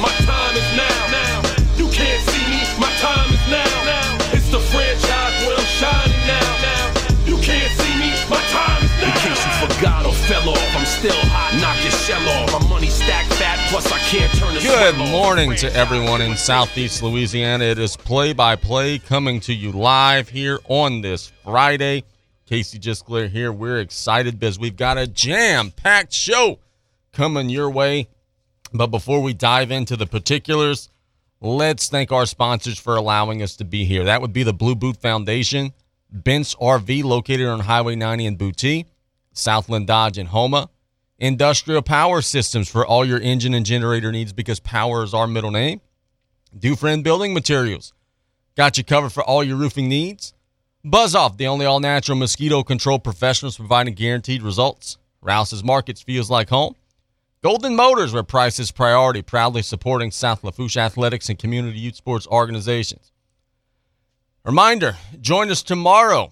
My time is now. You can't see me. My time is now. It's the franchise where I'm shining now. You can't see me. My time is now. In case you forgot or fell off, I'm still hot. Knock your shell off. My money stacked fat, plus I can't turn the Good morning off. To everyone in Southeast Louisiana. It is play-by-play coming to you live here on this Friday. Casey Jisclair here. We're excited because we've got a jam-packed show coming your way. But before we dive into the particulars, let's thank our sponsors for allowing us to be here. That would be the Blue Boot Foundation, Bentz RV located on Highway 90 in Boutte, Southland Dodge in Homa, Industrial Power Systems for all your engine and generator needs because power is our middle name, Dufresne Building Materials, got you covered for all your roofing needs, Buzz Off, the only all-natural mosquito control professionals providing guaranteed results. Rouse's Markets feels like home. Golden Motors, where price is priority, proudly supporting South Lafourche athletics and community youth sports organizations. Reminder, join us tomorrow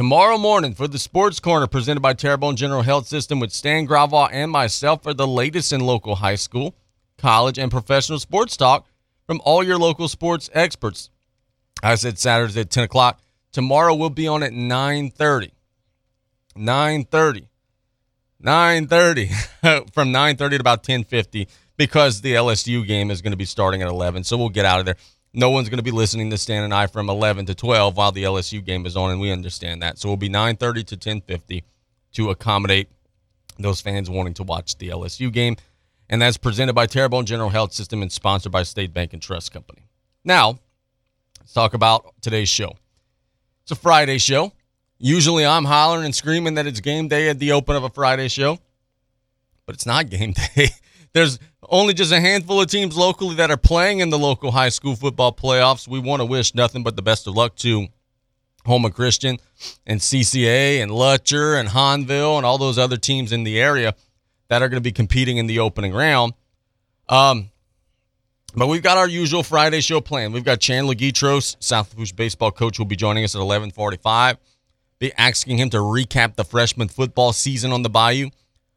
morning for the Sports Corner presented by Terrebonne General Health System with Stan Gravois and myself for the latest in local high school, college, and professional sports talk from all your local sports experts. I said Saturdays at 10 o'clock. Tomorrow we'll be on at 9:30 from 9:30 to about 10:50 because the LSU game is going to be starting at 11. So we'll get out of there. No one's going to be listening to Stan and I from 11 to 12 while the LSU game is on, and we understand that. So we'll be 9:30 to 10:50 to accommodate those fans wanting to watch the LSU game. And that's presented by Terrebonne General Health System and sponsored by State Bank and Trust Company. Now, let's talk about today's show. It's a Friday show. Usually I'm hollering and screaming that it's game day at the open of a Friday show, but it's not game day. There's only just a handful of teams locally that are playing in the local high school football playoffs. We want to wish nothing but the best of luck to Homa Christian and CCA and Lutcher and Hanville and all those other teams in the area that are going to be competing in the opening round. But we've got our usual Friday show plan. We've got Chandler Guidroz, South Lafourche baseball coach, will be joining us at 11:45. Be asking him to recap the freshman football season on the Bayou.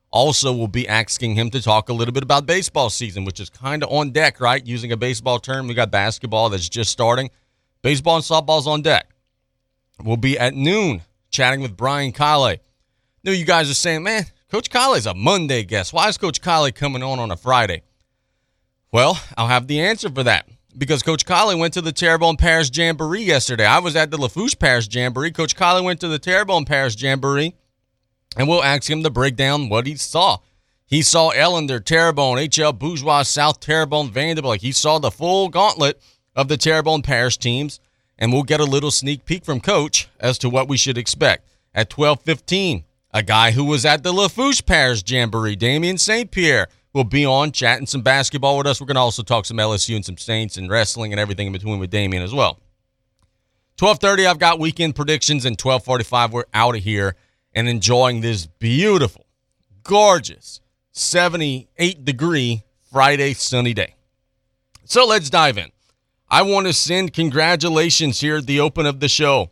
Also, we'll be asking him to talk a little bit about baseball season, which is kind of on deck, right? Using a baseball term, we got basketball that's just starting. Baseball and softball's on deck. We'll be at noon chatting with Brian Callais. Now, you guys are saying, man, Coach Callais is a Monday guest. Why is Coach Callais coming on a Friday? Well, I'll have the answer for that because Coach Callais went to the Terrebonne Parish Jamboree yesterday. I was at the Lafourche Parish Jamboree. Coach Callais went to the Terrebonne Parish Jamboree, and we'll ask him to break down what he saw. He saw Ellender, Terrebonne, H.L. Bourgeois, South Terrebonne, Vanderbilt. He saw the full gauntlet of the Terrebonne Parish teams, and we'll get a little sneak peek from Coach as to what we should expect. At 12:15, a guy who was at the Lafourche Parish Jamboree, Damien St. Pierre, will be on chatting some basketball with us. We're going to also talk some LSU and some Saints and wrestling and everything in between with Damien as well. 12:30, I've got weekend predictions, and 12:45, we're out of here and enjoying this beautiful, gorgeous, 78-degree Friday sunny day. So let's dive in. I want to send congratulations here at the open of the show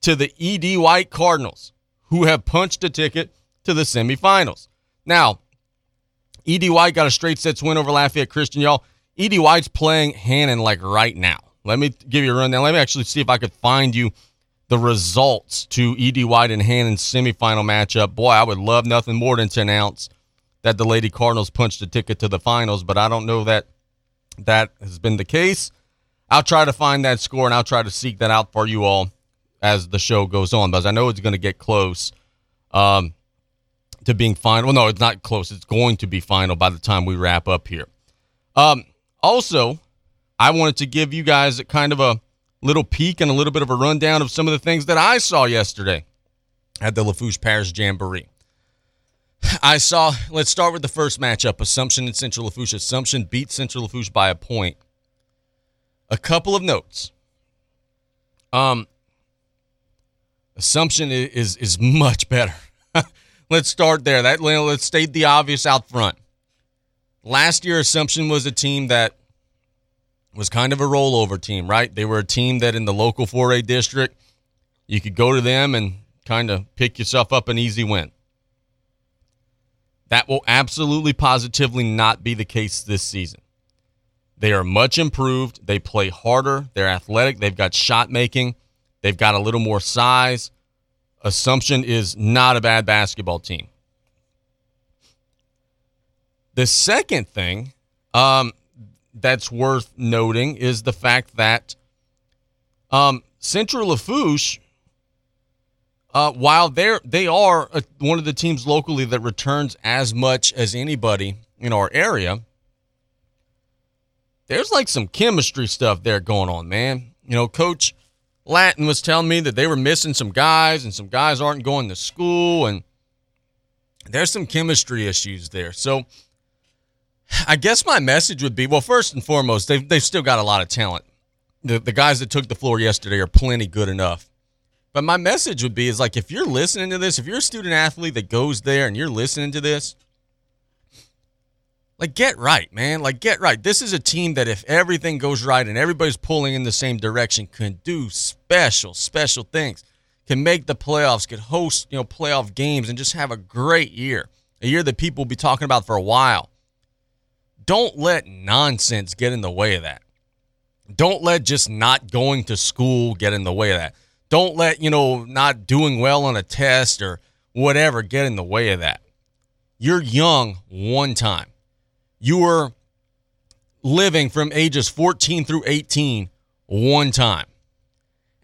to the E.D. White Cardinals, who have punched a ticket to the semifinals. Now, E.D. White got a straight sets win over Lafayette Christian, y'all. E.D. White's playing Hannon like right now. Let me give you a rundown. Let me actually see if I could find you the results to E.D. White and Hannon's semifinal matchup. Boy, I would love nothing more than to announce that the Lady Cardinals punched a ticket to the finals, but I don't know that that has been the case. I'll try to find that score, and I'll try to seek that out for you all as the show goes on, because I know it's going to get close. To being final. Well, no, it's not close. It's going to be final by the time we wrap up here. Also, I wanted to give you guys kind of a little peek and a little bit of a rundown of some of the things that I saw yesterday at the Lafourche Parish Jamboree. Let's start with the first matchup, Assumption and Central Lafourche. Assumption beat Central Lafourche by a point. A couple of notes. Assumption is much better. Let's start there. Let's state the obvious out front. Last year, Assumption was a team that was kind of a rollover team, right? They were a team that in the local 4A district, you could go to them and kind of pick yourself up an easy win. That will absolutely positively not be the case this season. They are much improved. They play harder. They're athletic. They've got shot making. They've got a little more size. Assumption is not a bad basketball team. The second thing that's worth noting is the fact that Central Lafourche, while they are one of the teams locally that returns as much as anybody in our area, there's like some chemistry stuff there going on, man. You know, Coach Latin was telling me that they were missing some guys and some guys aren't going to school, and there's some chemistry issues there. So I guess my message would be, well, first and foremost, they've still got a lot of talent. The guys that took the floor yesterday are plenty good enough. But my message would be is like, if you're listening to this, if you're a student athlete that goes there and you're listening to this, like, get right, man. Like, get right. This is a team that if everything goes right and everybody's pulling in the same direction, can do special, special things, can make the playoffs, can host, you know, playoff games and just have a great year, a year that people will be talking about for a while. Don't let nonsense get in the way of that. Don't let just not going to school get in the way of that. Don't let, you know, not doing well on a test or whatever get in the way of that. You're young one time. You were living from ages 14 through 18 one time.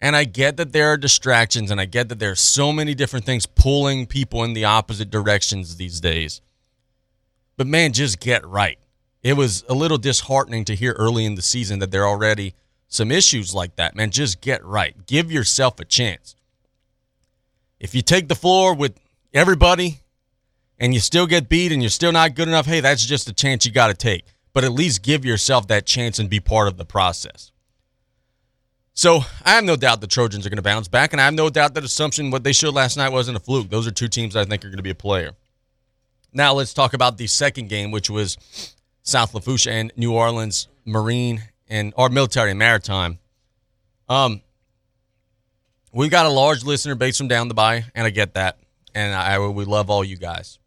And I get that there are distractions, and I get that there are so many different things pulling people in the opposite directions these days. But, man, just get right. It was a little disheartening to hear early in the season that they're already – some issues like that, man. Just get right. Give yourself a chance. If you take the floor with everybody and you still get beat and you're still not good enough, hey, that's just a chance you got to take. But at least give yourself that chance and be part of the process. So I have no doubt the Trojans are going to bounce back, and I have no doubt that Assumption, what they showed last night, wasn't a fluke. Those are two teams that I think are going to be a player. Now let's talk about the second game, which was South Lafourche and New Orleans Marine and our military and maritime. We've got a large listener base from down the bay, and I get that. And we love all you guys.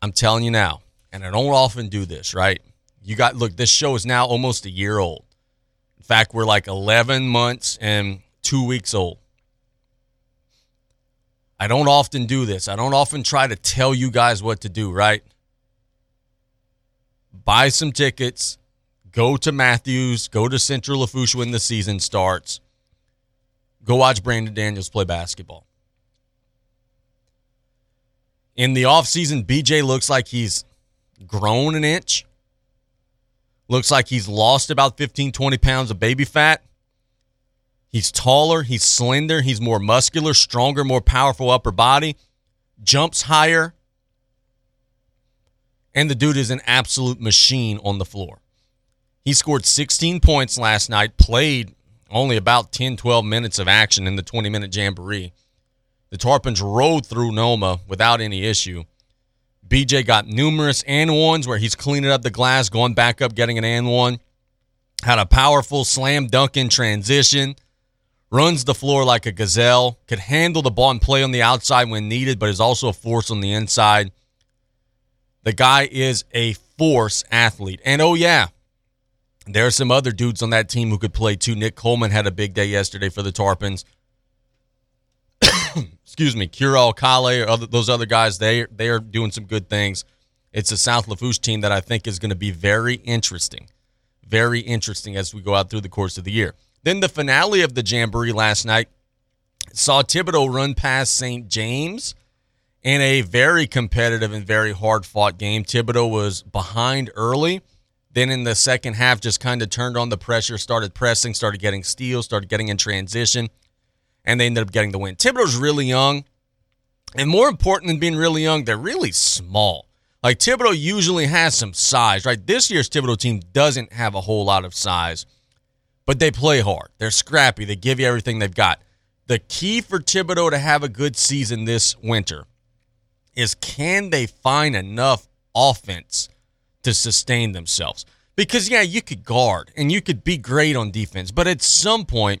I'm telling you now, and I don't often do this, right? Look, this show is now almost a year old. In fact, we're like 11 months and 2 weeks old. I don't often do this. I don't often try to tell you guys what to do, right? Buy some tickets. Go to Matthews, go to Central Lafourche when the season starts. Go watch Brandon Daniels play basketball. In the offseason, BJ looks like he's grown an inch. Looks like he's lost about 15, 20 pounds of baby fat. He's taller, he's slender, he's more muscular, stronger, more powerful upper body. Jumps higher. And the dude is an absolute machine on the floor. He scored 16 points last night, played only about 10, 12 minutes of action in the 20-minute jamboree. The Tarpons rode through Noma without any issue. BJ got numerous and-ones where he's cleaning up the glass, going back up, getting an and-one. Had a powerful slam dunk in transition. Runs the floor like a gazelle. Could handle the ball and play on the outside when needed, but is also a force on the inside. The guy is a force athlete. And, oh, yeah. There are some other dudes on that team who could play, too. Nick Coleman had a big day yesterday for the Tarpons. Excuse me. Curell, Callais, those other guys, they are doing some good things. It's a South Lafourche team that I think is going to be very interesting. Very interesting as we go out through the course of the year. Then the finale of the Jamboree last night saw Thibodaux run past St. James in a very competitive and very hard-fought game. Thibodaux was behind early. Then in the second half, just kind of turned on the pressure, started pressing, started getting steals, started getting in transition, and they ended up getting the win. Thibodaux's really young, and more important than being really young, they're really small. Like, Thibodaux usually has some size, right? This year's Thibodaux team doesn't have a whole lot of size, but they play hard. They're scrappy. They give you everything they've got. The key for Thibodaux to have a good season this winter is, can they find enough offense to sustain themselves? Because, yeah, you could guard and you could be great on defense, but at some point,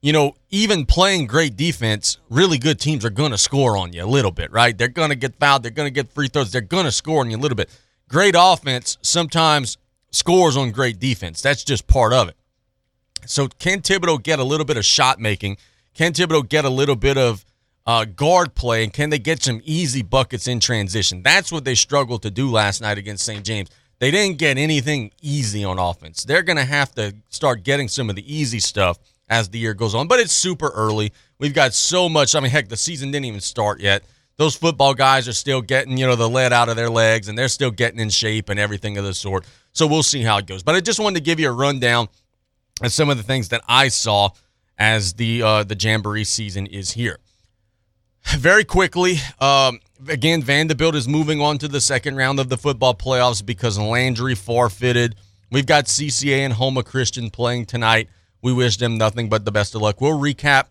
you know, even playing great defense, really good teams are going to score on you a little bit, right? They're going to get fouled. They're going to get free throws. They're going to score on you a little bit. Great offense sometimes scores on great defense. That's just part of it. So can Thibodaux get a little bit of shot making? Can Thibodaux get a little bit of guard play? And can they get some easy buckets in transition? That's what they struggled to do last night against St. James. They didn't get anything easy on offense. They're going to have to start getting some of the easy stuff as the year goes on. But it's super early. We've got so much. I mean, heck, the season didn't even start yet. Those football guys are still getting, you know, the lead out of their legs, and they're still getting in shape and everything of the sort. So we'll see how it goes. But I just wanted to give you a rundown of some of the things that I saw as the Jamboree season is here. Very quickly, again, Vanderbilt is moving on to the second round of the football playoffs because Landry forfeited. We've got CCA and Homa Christian playing tonight. We wish them nothing but the best of luck. We'll recap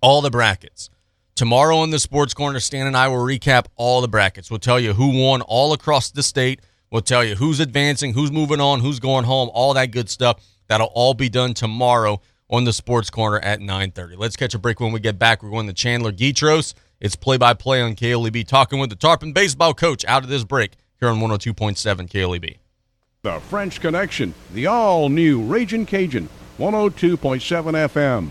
all the brackets. Tomorrow in the Sports Corner, Stan and I will recap all the brackets. We'll tell you who won all across the state. We'll tell you who's advancing, who's moving on, who's going home, all that good stuff. That'll all be done tomorrow on the Sports Corner at 9:30. Let's catch a break. When we get back, we're going to Chandler Guidroz. It's play-by-play on KLEB, talking with the Tarpon baseball coach out of this break here on 102.7 KLEB. The French Connection, the all-new Ragin' Cajun, 102.7 FM.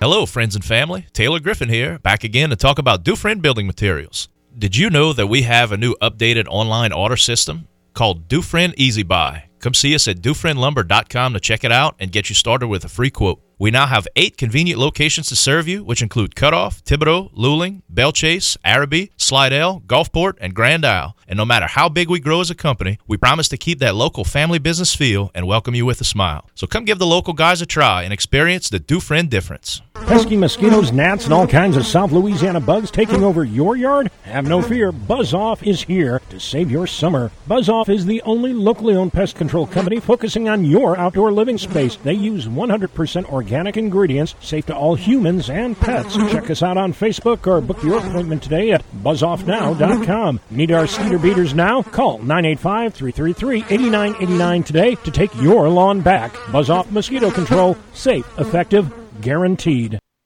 Hello, friends and family. Taylor Griffin here, back again to talk about Dufresne Building Materials. Did you know that we have a new updated online order system called Dufresne Easy Buy? Come see us at DufresneLumber.com to check it out and get you started with a free quote. We now have 8 convenient locations to serve you, which include Cutoff, Thibodaux, Luling, Bellchase, Araby, Slidell, Gulfport, and Grand Isle. And no matter how big we grow as a company, we promise to keep that local family business feel and welcome you with a smile. So come give the local guys a try and experience the Dufresne difference. Pesky mosquitoes, gnats, and all kinds of South Louisiana bugs taking over your yard? Have no fear. Buzz Off is here to save your summer. Buzz Off is the only locally owned pest control company focusing on your outdoor living space. They use 100% organic ingredients, safe to all humans and pets. Check us out on Facebook or book your appointment today at buzzoffnow.com. Need our cedar beaters now? Call 985-333-8989 today to take your lawn back. Buzz Off Mosquito Control. Safe, effective, guaranteed.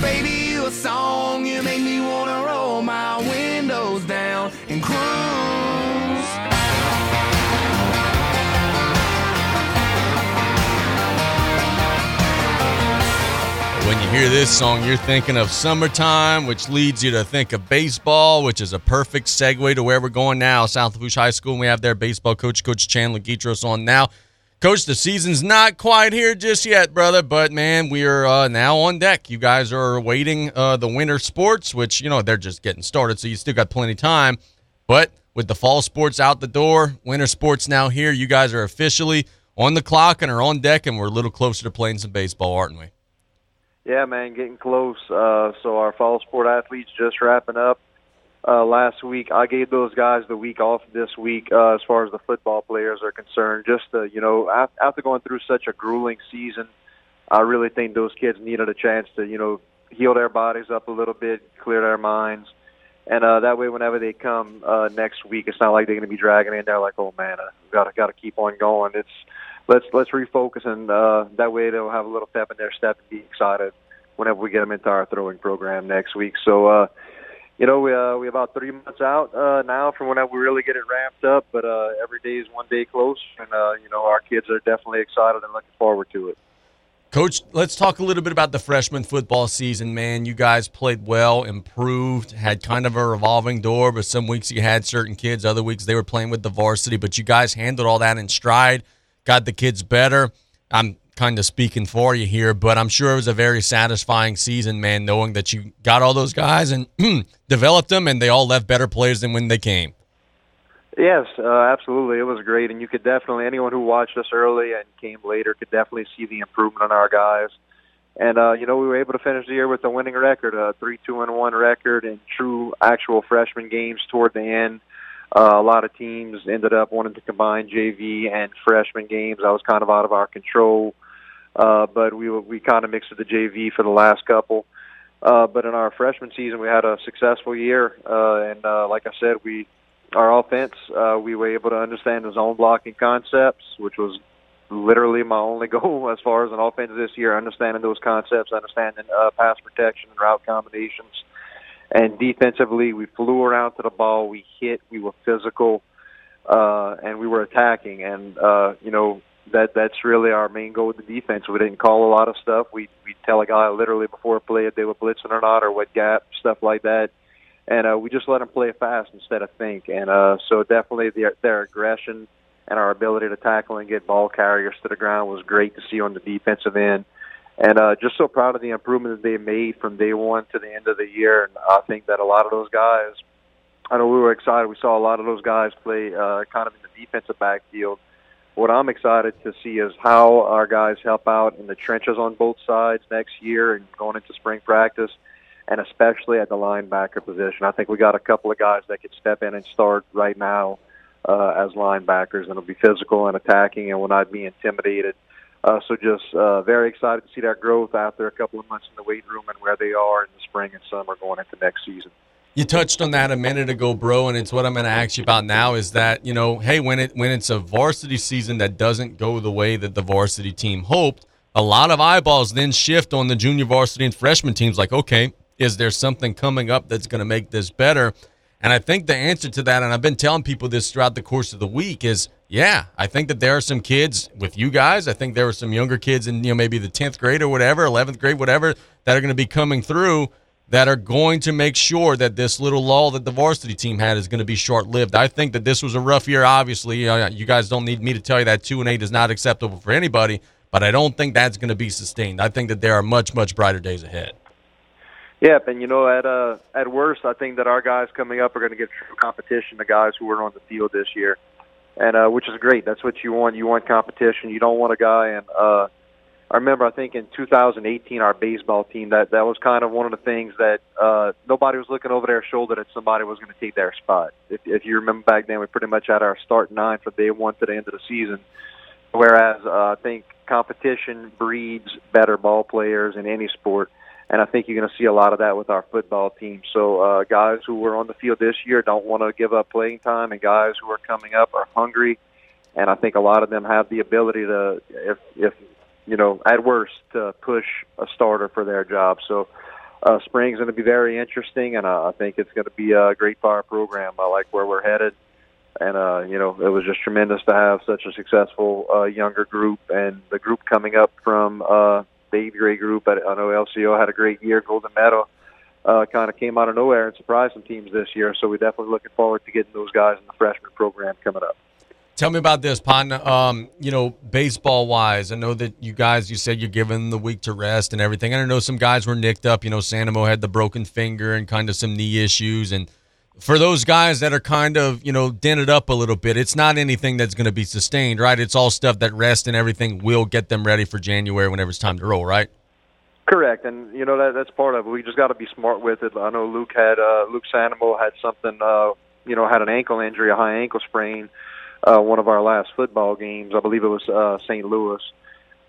Baby, you a song, you make me want to roll my windows down and cruise. When you hear this song, you're thinking of summertime, which leads you to think of baseball, which is a perfect segue to where we're going now, South Lafourche High School, and we have their baseball coach, Coach Chandler Guidroz, on now. Coach, the season's not quite here just yet, brother, but, man, we are now on deck. You guys are awaiting the winter sports, which, you know, they're just getting started, so you still got plenty of time. But With the fall sports out the door, winter sports now here, you guys are officially on the clock and are on deck, and we're a little closer to playing some baseball, aren't we? Yeah, man, getting close. So our fall sport athletes just wrapping up last week. I gave those guys the week off this week as far as the football players are concerned. Just, after going through such a grueling season, I really think those kids needed a chance to, heal their bodies up a little bit, clear their minds. And that way, whenever they come next week, it's not like they're going to be dragging in there like, oh, man, I've got to keep on going. Let's refocus, and that way they'll have a little pep in their step and be excited whenever we get them into our throwing program next week. So, we're about 3 months out now from whenever we really get it ramped up, but every day is one day close, and, our kids are definitely excited and looking forward to it. Coach, let's talk a little bit about the freshman football season, man. You guys played well, improved, had kind of a revolving door, but some weeks you had certain kids, other weeks they were playing with the varsity, but you guys handled all that in stride, got the kids better. I'm kind of speaking for you here, but I'm sure it was a very satisfying season, man, knowing that you got all those guys and developed them, and they all left better players than when they came. Yes, absolutely. It was great, and you could definitely, anyone who watched us early and came later could definitely see the improvement on our guys. And, we were able to finish the year with a winning record, a 3-2-1 record in true actual freshman games toward the end. A lot of teams ended up wanting to combine JV and freshman games. That was kind of out of our control, but we kind of mixed with the JV for the last couple. But in our freshman season, we had a successful year, and like I said, our offense, we were able to understand the zone blocking concepts, which was literally my only goal as far as an offense this year, understanding those concepts, understanding pass protection and route combinations. And defensively, we flew around to the ball, we hit, we were physical, and we were attacking. And, that's really our main goal with the defense. We didn't call a lot of stuff. We tell a guy literally before a play if they were blitzing or not or what gap, stuff like that. And we just let them play fast instead of think. And so definitely their aggression and our ability to tackle and get ball carriers to the ground was great to see on the defensive end. And just so proud of the improvement that they made from day one to the end of the year. And I think that a lot of those guys, I know we were excited. We saw a lot of those guys play kind of in the defensive backfield. What I'm excited to see is how our guys help out in the trenches on both sides next year and going into spring practice, and especially at the linebacker position. I think we got a couple of guys that could step in and start right now as linebackers, and it'll be physical and attacking and will not be intimidated. So just very excited to see that growth after a couple of months in the weight room and where they are in the spring and summer going into next season. You touched on that a minute ago, bro, and it's what I'm going to ask you about now is that, hey, when it's a varsity season that doesn't go the way that the varsity team hoped, a lot of eyeballs then shift on the junior varsity and freshman teams like, okay, is there something coming up that's going to make this better? And I think the answer to that, and I've been telling people this throughout the course of the week, is, yeah, I think that there are some kids with you guys. I think there were some younger kids in maybe the 10th grade or whatever, 11th grade, whatever, that are going to be coming through that are going to make sure that this little lull that the varsity team had is going to be short-lived. I think that this was a rough year, obviously. You guys don't need me to tell you that 2-8 is not acceptable for anybody, but I don't think that's going to be sustained. I think that there are much, much brighter days ahead. Yeah, and at worst, I think that our guys coming up are going to give true competition to guys who were on the field this year, and which is great. That's what you want. You want competition. You don't want a guy. And I remember, I think in 2018, our baseball team, that was kind of one of the things that nobody was looking over their shoulder that somebody was going to take their spot. If you remember back then, we pretty much had our start 9 from day one to the end of the season, whereas I think competition breeds better ball players in any sport. And I think you're going to see a lot of that with our football team. So guys who were on the field this year don't want to give up playing time, and guys who are coming up are hungry. And I think a lot of them have the ability to, if at worst, to push a starter for their job. So spring's going to be very interesting, and I think it's going to be great for our program. I like where we're headed. And, it was just tremendous to have such a successful younger group. And the group coming up from the 8th grade group, I know LCO had a great year. Golden Meadow kind of came out of nowhere and surprised some teams this year, so we're definitely looking forward to getting those guys in the freshman program coming up. Tell me about this, Pond. Baseball-wise, I know that you guys, you said you're giving the week to rest and everything. I know some guys were nicked up. Santamo had the broken finger and kind of some knee issues, and for those guys that are kind of, you know, dented up a little bit, it's not anything that's going to be sustained, right? It's all stuff that rest and everything will get them ready for January whenever it's time to roll, right? Correct, and you know that's part of it. We just got to be smart with it. I know Luke Sanimo had something, had an ankle injury, a high ankle sprain, one of our last football games. I believe it was St. Louis.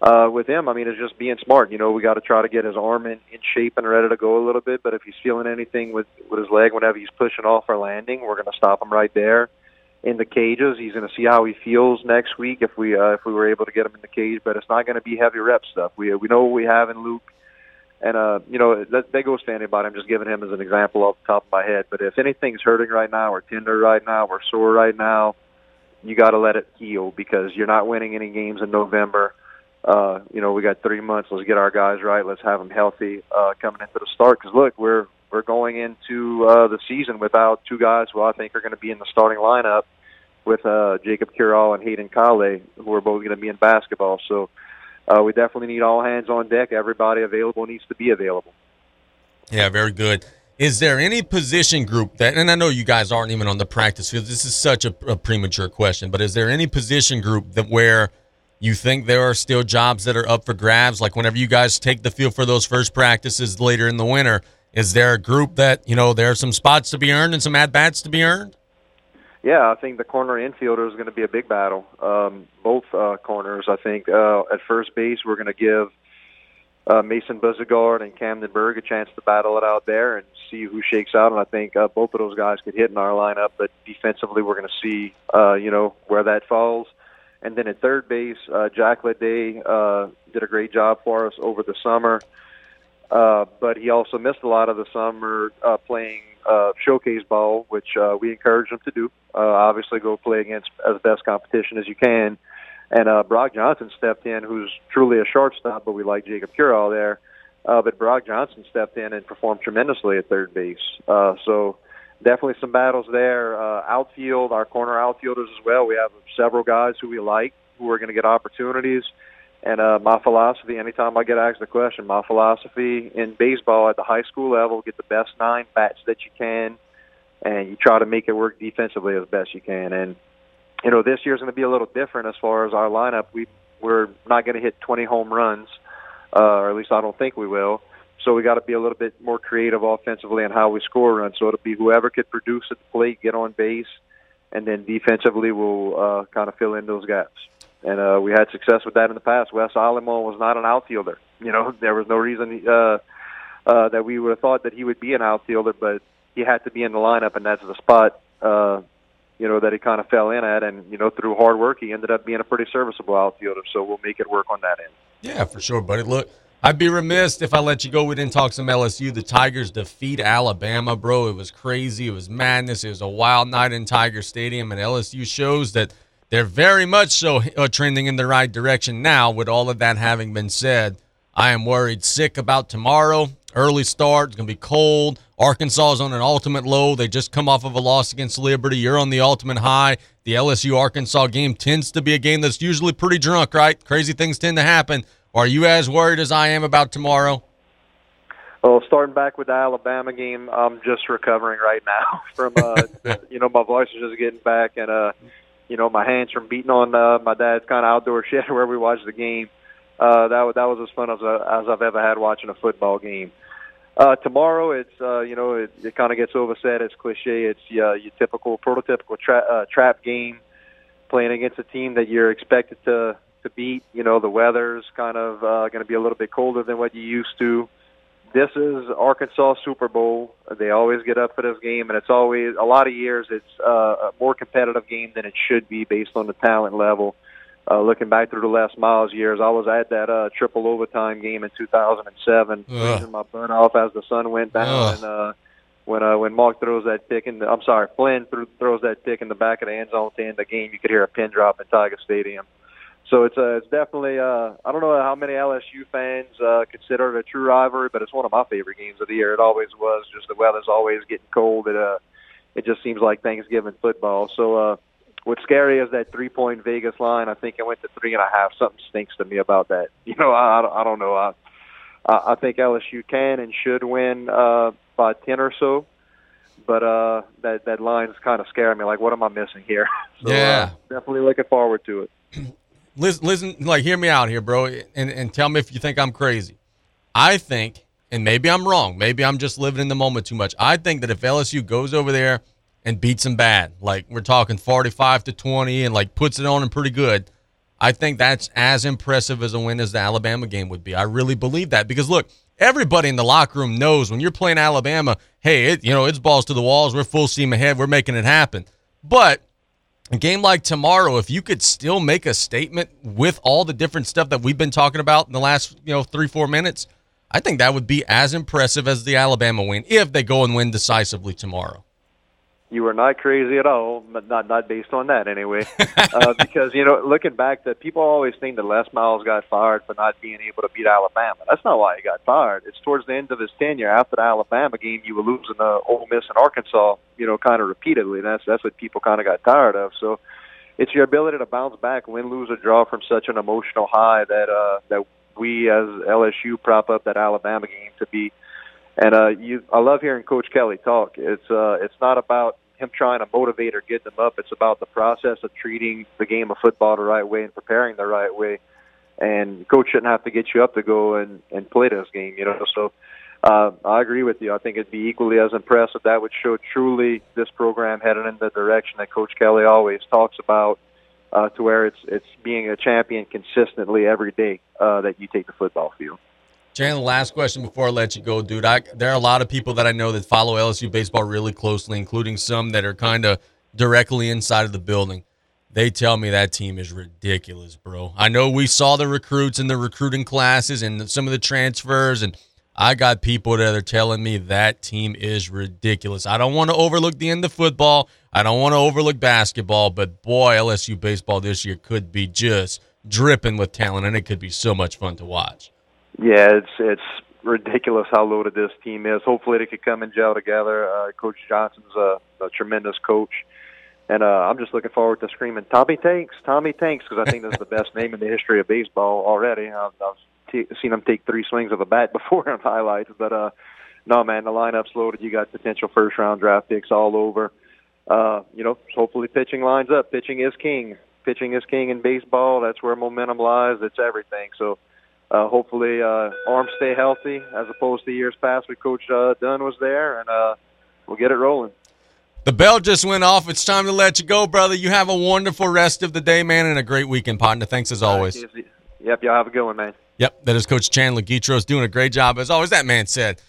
With him, I mean, it's just being smart. You know, we got to try to get his arm in shape and ready to go a little bit. But if he's feeling anything with his leg, whenever he's pushing off or landing, we're going to stop him right there in the cages. He's going to see how he feels next week if we were able to get him in the cage. But it's not going to be heavy rep stuff. We know what we have in Luke. And, they go standing by. I'm just giving him as an example off the top of my head. But if anything's hurting right now or tender right now or sore right now, you got to let it heal because you're not winning any games in November. We got 3 months. Let's get our guys right. Let's have them healthy coming into the start. Because, look, we're going into the season without two guys who I think are going to be in the starting lineup with Jacob Curall and Hayden Callais, who are both going to be in basketball. So we definitely need all hands on deck. Everybody available needs to be available. Yeah, very good. Is there any position group that, and I know you guys aren't even on the practice field. This is such a premature question, but is there any position group that where – you think there are still jobs that are up for grabs? Like whenever you guys take the field for those first practices later in the winter, is there a group that, you know, there are some spots to be earned and some at-bats to be earned? Yeah, I think the corner infielder is going to be a big battle. Both corners, I think. At first base, we're going to give Mason Buzegard and Camden Berg a chance to battle it out there and see who shakes out. And I think both of those guys could hit in our lineup. But defensively, we're going to see, where that falls. And then at third base, Jack Leday did a great job for us over the summer. But he also missed a lot of the summer playing showcase ball, which we encourage him to do. Obviously, go play against as best competition as you can. And Brock Johnson stepped in, who's truly a shortstop, but we like Jacob Curall there. But Brock Johnson stepped in and performed tremendously at third base. So definitely some battles there. Outfield, our corner outfielders as well. We have several guys who we like who are going to get opportunities. And my philosophy, anytime I get asked the question, my philosophy in baseball at the high school level, get the best 9 bats that you can, and you try to make it work defensively as best you can. And, you know, this year's going to be a little different as far as our lineup. We're not going to hit 20 home runs, or at least I don't think we will. So we got to be a little bit more creative offensively in how we score runs. So it'll be whoever could produce at the plate, get on base, and then defensively we'll kind of fill in those gaps. And we had success with that in the past. Wes Olimon was not an outfielder. You know, there was no reason that we would have thought that he would be an outfielder, but he had to be in the lineup, and that's the spot, that he kind of fell in at. And, through hard work, he ended up being a pretty serviceable outfielder. So we'll make it work on that end. Yeah, for sure, buddy. Look. I'd be remiss if I let you go. We didn't talk some LSU. The Tigers defeat Alabama, bro. It was crazy. It was madness. It was a wild night in Tiger Stadium, and LSU shows that they're very much so trending in the right direction now. With all of that having been said, I am worried sick about tomorrow. Early start. It's going to be cold. Arkansas is on an ultimate low. They just come off of a loss against Liberty. You're on the ultimate high. The LSU-Arkansas game tends to be a game that's usually pretty drunk, right? Crazy things tend to happen. Are you as worried as I am about tomorrow? Well, starting back with the Alabama game, I'm just recovering right now from, my voice is just getting back and, my hands from beating on my dad's kind of outdoor shed where we watched the game. That was as fun as I've ever had watching a football game. Tomorrow, it's, it kind of gets oversaid. It's cliche. It's your typical, prototypical trap game, playing against a team that you're expected to beat. The weather's kind of going to be a little bit colder than what you used to. This is Arkansas Super Bowl. They always get up for this game, and it's always, a lot of years, it's a more competitive game than it should be based on the talent level. Looking back through the Les Miles years, I was at that triple overtime game in 2007, freezing my butt off as the sun went down. And when Mark throws that pick, Flynn throws that pick in the back of the end zone to end the game, you could hear a pin drop in Tiger Stadium. So it's definitely, I don't know how many LSU fans consider it a true rivalry, but it's one of my favorite games of the year. It always was. Just the weather's always getting cold. It just seems like Thanksgiving football. So what's scary is that 3-point Vegas line. I think it went to 3.5. Something stinks to me about that. I don't know. I think LSU can and should win by 10 or so. But that line's kind of scaring me. Like, what am I missing here? So, yeah, definitely looking forward to it. Listen, like, hear me out here, bro, and tell me if you think I'm crazy. I think, and maybe I'm wrong, maybe I'm just living in the moment too much, I think that if LSU goes over there and beats them bad, like we're talking 45-20, and like puts it on them pretty good, I think that's as impressive as a win as the Alabama game would be. I really believe that, because look, everybody in the locker room knows when you're playing Alabama, hey, it's balls to the walls. We're full steam ahead. We're making it happen. But a game like tomorrow, if you could still make a statement with all the different stuff that we've been talking about in the last 3-4 minutes, I think that would be as impressive as the Alabama win if they go and win decisively tomorrow. You are not crazy at all, but not based on that anyway. Because, looking back, that people always think that Les Miles got fired for not being able to beat Alabama. That's not why he got fired. It's towards the end of his tenure after the Alabama game, you were losing to Ole Miss and Arkansas, kind of repeatedly. That's what people kind of got tired of. So it's your ability to bounce back, win, lose, or draw from such an emotional high that we as LSU prop up that Alabama game to be. And I love hearing Coach Kelly talk. It's not about him trying to motivate or get them up. It's about the process of treating the game of football the right way and preparing the right way. And coach shouldn't have to get you up to go and play this game, So I agree with you. I think it'd be equally as impressive. That would show truly this program headed in the direction that Coach Kelly always talks about, to where it's being a champion consistently every day that you take the football field. Chandler, last question before I let you go, dude. There are a lot of people that I know that follow LSU baseball really closely, including some that are kind of directly inside of the building. They tell me that team is ridiculous, bro. I know we saw the recruits and the recruiting classes and some of the transfers, and I got people that are telling me that team is ridiculous. I don't want to overlook the end of football. I don't want to overlook basketball, but boy, LSU baseball this year could be just dripping with talent, and it could be so much fun to watch. Yeah, it's ridiculous how loaded this team is. Hopefully they could come and gel together. Coach Johnson's a tremendous coach. And I'm just looking forward to screaming, Tommy Tanks, because I think that's the best name in the history of baseball already. I've seen him take 3 swings of the bat before in highlights. But, no, man, the lineup's loaded. You got potential first-round draft picks all over. Hopefully pitching lines up. Pitching is king. Pitching is king in baseball. That's where momentum lies. It's everything. So, hopefully, arms stay healthy as opposed to years past when Coach Dunn was there, and we'll get it rolling. The bell just went off. It's time to let you go, brother. You have a wonderful rest of the day, man, and a great weekend, partner. Thanks as always. Yep, y'all have a good one, man. Yep, that is Coach Chandler Guidroz doing a great job as always. That man said,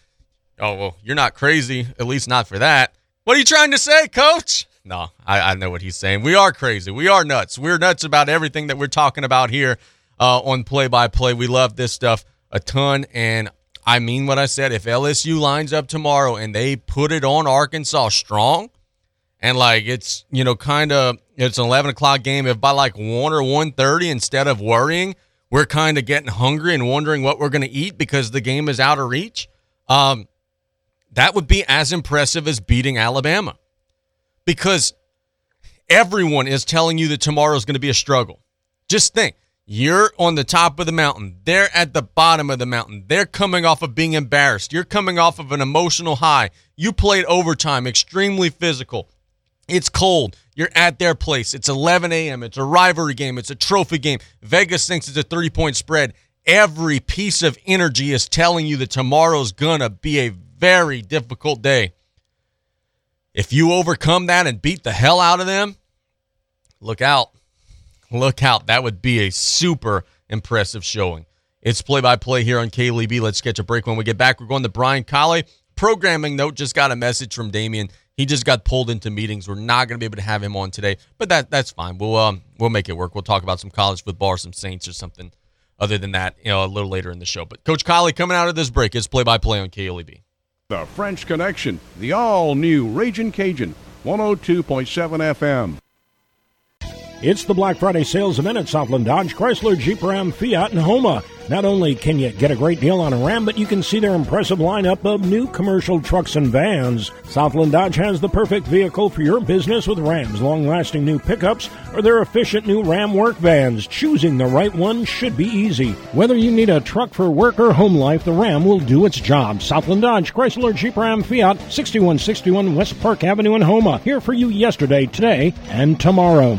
"Oh, well, you're not crazy, at least not for that." What are you trying to say, Coach? No, I know what he's saying. We are crazy. We are nuts. We're nuts about everything that we're talking about here. On play-by-play, we love this stuff a ton, and I mean what I said. If LSU lines up tomorrow and they put it on Arkansas strong, and like it's it's an 11 o'clock game, if by like 1 or 1:30, instead of worrying, we're kind of getting hungry and wondering what we're going to eat because the game is out of reach, that would be as impressive as beating Alabama, because everyone is telling you that tomorrow is going to be a struggle. Just think. You're on the top of the mountain. They're at the bottom of the mountain. They're coming off of being embarrassed. You're coming off of an emotional high. You played overtime, extremely physical. It's cold. You're at their place. It's 11 a.m. It's a rivalry game. It's a trophy game. Vegas thinks it's a 3-point spread. Every piece of energy is telling you that tomorrow's going to be a very difficult day. If you overcome that and beat the hell out of them, look out. Look out. That would be a super impressive showing. It's play-by-play here on KLEB. Let's catch a break. When we get back, we're going to Brian Callais. Programming note, just got a message from Damien. He just got pulled into meetings. We're not going to be able to have him on today, but that's fine. We'll make it work. We'll talk about some college football or some Saints or something other than that a little later in the show. But Coach Callais coming out of this break is play-by-play on KLEB. The French Connection, the all-new Ragin' Cajun, 102.7 FM. It's the Black Friday sales event at Southland Dodge, Chrysler, Jeep, Ram, Fiat, and Homa. Not only can you get a great deal on a Ram, but you can see their impressive lineup of new commercial trucks and vans. Southland Dodge has the perfect vehicle for your business with Ram's long-lasting new pickups or their efficient new Ram work vans. Choosing the right one should be easy. Whether you need a truck for work or home life, the Ram will do its job. Southland Dodge, Chrysler, Jeep, Ram, Fiat, 6161 West Park Avenue in Homa. Here for you yesterday, today, and tomorrow.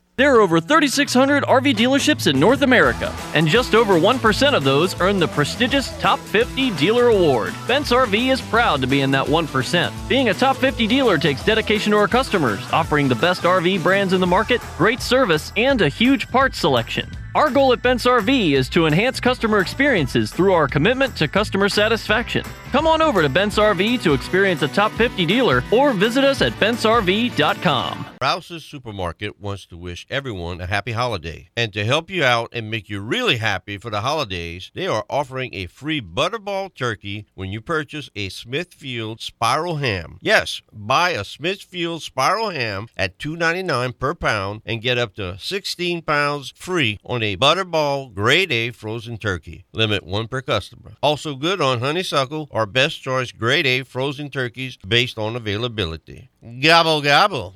There are over 3,600 RV dealerships in North America, and just over 1% of those earn the prestigious Top 50 Dealer Award. Bentz RV is proud to be in that 1%. Being a Top 50 dealer takes dedication to our customers, offering the best RV brands in the market, great service, and a huge parts selection. Our goal at Bentz RV is to enhance customer experiences through our commitment to customer satisfaction. Come on over to Bentz RV to experience a Top 50 dealer or visit us at bentzrv.com. Rouse's Supermarket wants to wish everyone a happy holiday. And to help you out and make you really happy for the holidays, they are offering a free Butterball turkey when you purchase a Smithfield Spiral Ham. Yes, buy a Smithfield Spiral Ham at $2.99 per pound and get up to 16 pounds free on a Butterball Grade A frozen turkey. Limit one per customer. Also good on honeysuckle or best choice Grade A frozen turkeys based on availability. Gobble, gobble.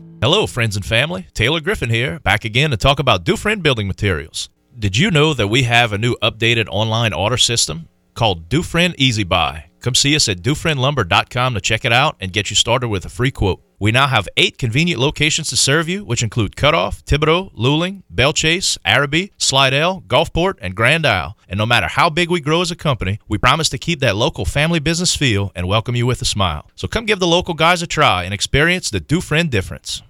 Hello, friends and family. Taylor Griffin here, back again to talk about Dufresne Building Materials. Did you know that we have a new updated online order system called Dufresne Easy Buy? Come see us at DufresneLumber.com to check it out and get you started with a free quote. We now have 8 convenient locations to serve you, which include Cutoff, Thibodaux, Luling, Bellchase, Araby, Slidell, Gulfport, and Grand Isle. And no matter how big we grow as a company, we promise to keep that local family business feel and welcome you with a smile. So come give the local guys a try and experience the Dufresne difference.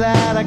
Glad I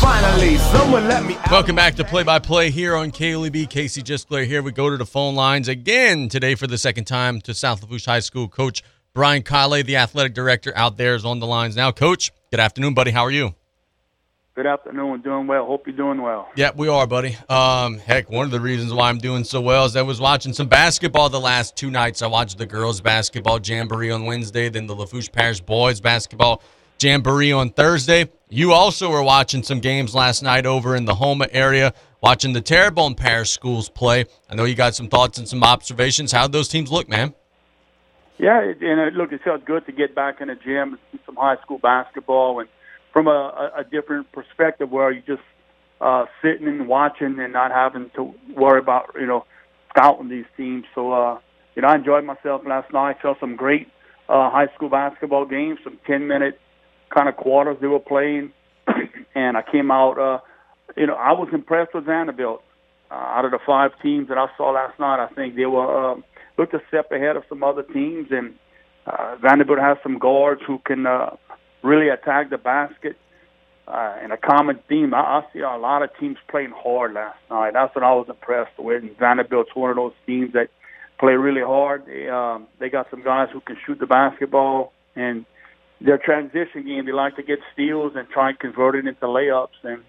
Finally, someone let me out. Welcome back to Play by Play here on KLEB. Casey Jisclair here. We go to the phone lines again today for the second time to South Lafourche High School. Coach Brian Callais, the athletic director out there, is on the lines now. Coach, good afternoon, buddy. How are you? Good afternoon. Doing well. Hope you're doing well. Yeah, we are, buddy. Heck, one of the reasons why I'm doing so well is I was watching some basketball the last two nights. I watched the girls' basketball jamboree on Wednesday, then the Lafourche Parish boys' basketball jamboree on Thursday. You also were watching some games last night over in the Homa area, watching the Terrebonne Parish schools play. I know you got some thoughts and some observations. How'd those teams look, man? Yeah, it felt good to get back in the gym and see some high school basketball, and from a different perspective where you're just sitting and watching and not having to worry about, scouting these teams. So, I enjoyed myself last night. Saw some great high school basketball games, some 10-minute kind of quarters they were playing. And I came out, I was impressed with Vanderbilt. Out of the 5 teams that I saw last night, I think they were looked a step ahead of some other teams. And Vanderbilt has some guards who can really attack the basket. And a common theme, I see a lot of teams playing hard last night. That's what I was impressed with. And Vanderbilt's one of those teams that play really hard. They got some guys who can shoot the basketball. And their transition game, they like to get steals and try and convert it into layups. And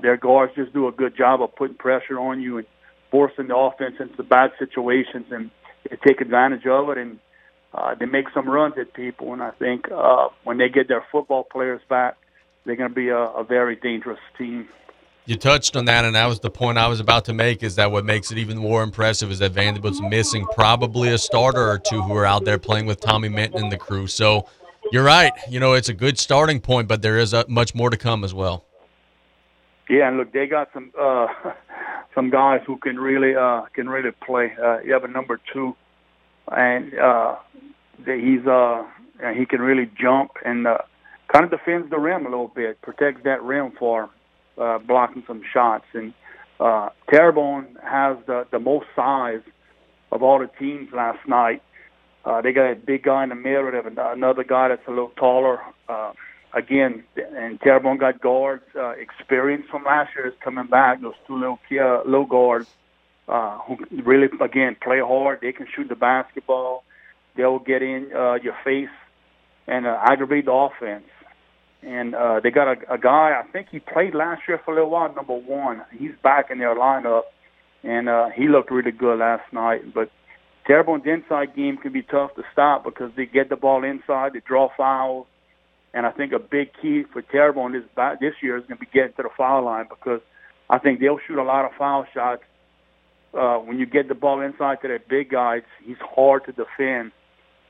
their guards just do a good job of putting pressure on you and forcing the offense into bad situations. And they take advantage of it. And they make some runs at people. And I think when they get their football players back, they're going to be a very dangerous team. You touched on that, and that was the point I was about to make, is that what makes it even more impressive is that Vanderbilt's missing probably a starter or two who are out there playing with Tommy Minton and the crew. So you're right. It's a good starting point, but there is much more to come as well. Yeah, and look, they got some guys who can really play. You have a number 2, and he can really jump and kind of defends the rim a little bit, protects that rim for blocking some shots. And Terrebonne has the most size of all the teams last night. They got a big guy in the middle. They have another guy that's a little taller. And Terrebonne got guards. Experience from last year is coming back. Those 2 low guards who really, again, play hard. They can shoot the basketball. They'll get in your face and aggravate the offense. And they got a guy, I think he played last year for a little while, number 1. He's back in their lineup, and he looked really good last night. But Terrebonne's inside game can be tough to stop because they get the ball inside, they draw fouls, and I think a big key for Terrebonne this year is going to be getting to the foul line, because I think they'll shoot a lot of foul shots. When you get the ball inside to that big guy, he's hard to defend,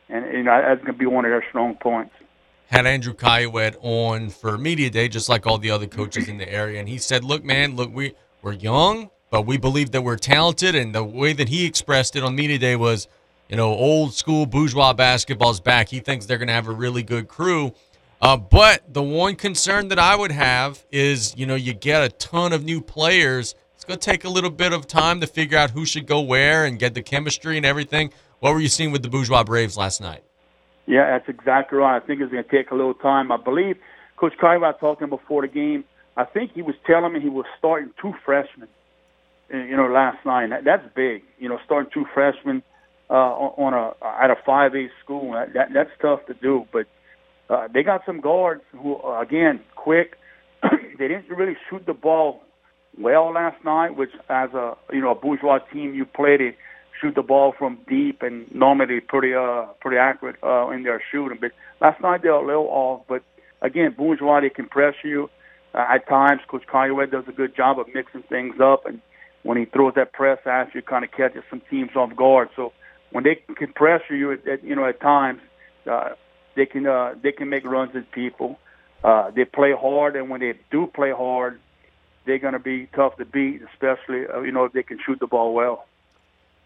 and that's going to be one of their strong points. Had Andrew Caillouette on for media day, just like all the other coaches in the area, and he said, look, we're young, but we believe that we're talented, and the way that he expressed it on media day was, old school bourgeois basketball's back. He thinks they're going to have a really good crew. But the one concern that I would have is, you get a ton of new players. It's going to take a little bit of time to figure out who should go where and get the chemistry and everything. What were you seeing with the Bourgeois Braves last night? Yeah, that's exactly right. I think it's going to take a little time. I believe Coach Caillouette, I talked to him before the game, I think he was telling me he was starting 2 freshmen, last night. That's big, starting 2 freshmen at a 5A school. That's tough to do. But they got some guards who, again, quick. They didn't really shoot the ball well last night, which as a Bourgeois team, you played it. Shoot the ball from deep, and normally pretty accurate in their shooting. But last night they were a little off. But again, Bourgeois, they can pressure you at times. Coach Caillouette does a good job of mixing things up, and when he throws that press at you, kind of catches some teams off guard. So when they can pressure you, at times they can make runs at people. They play hard, and when they do play hard, they're going to be tough to beat, especially if they can shoot the ball well.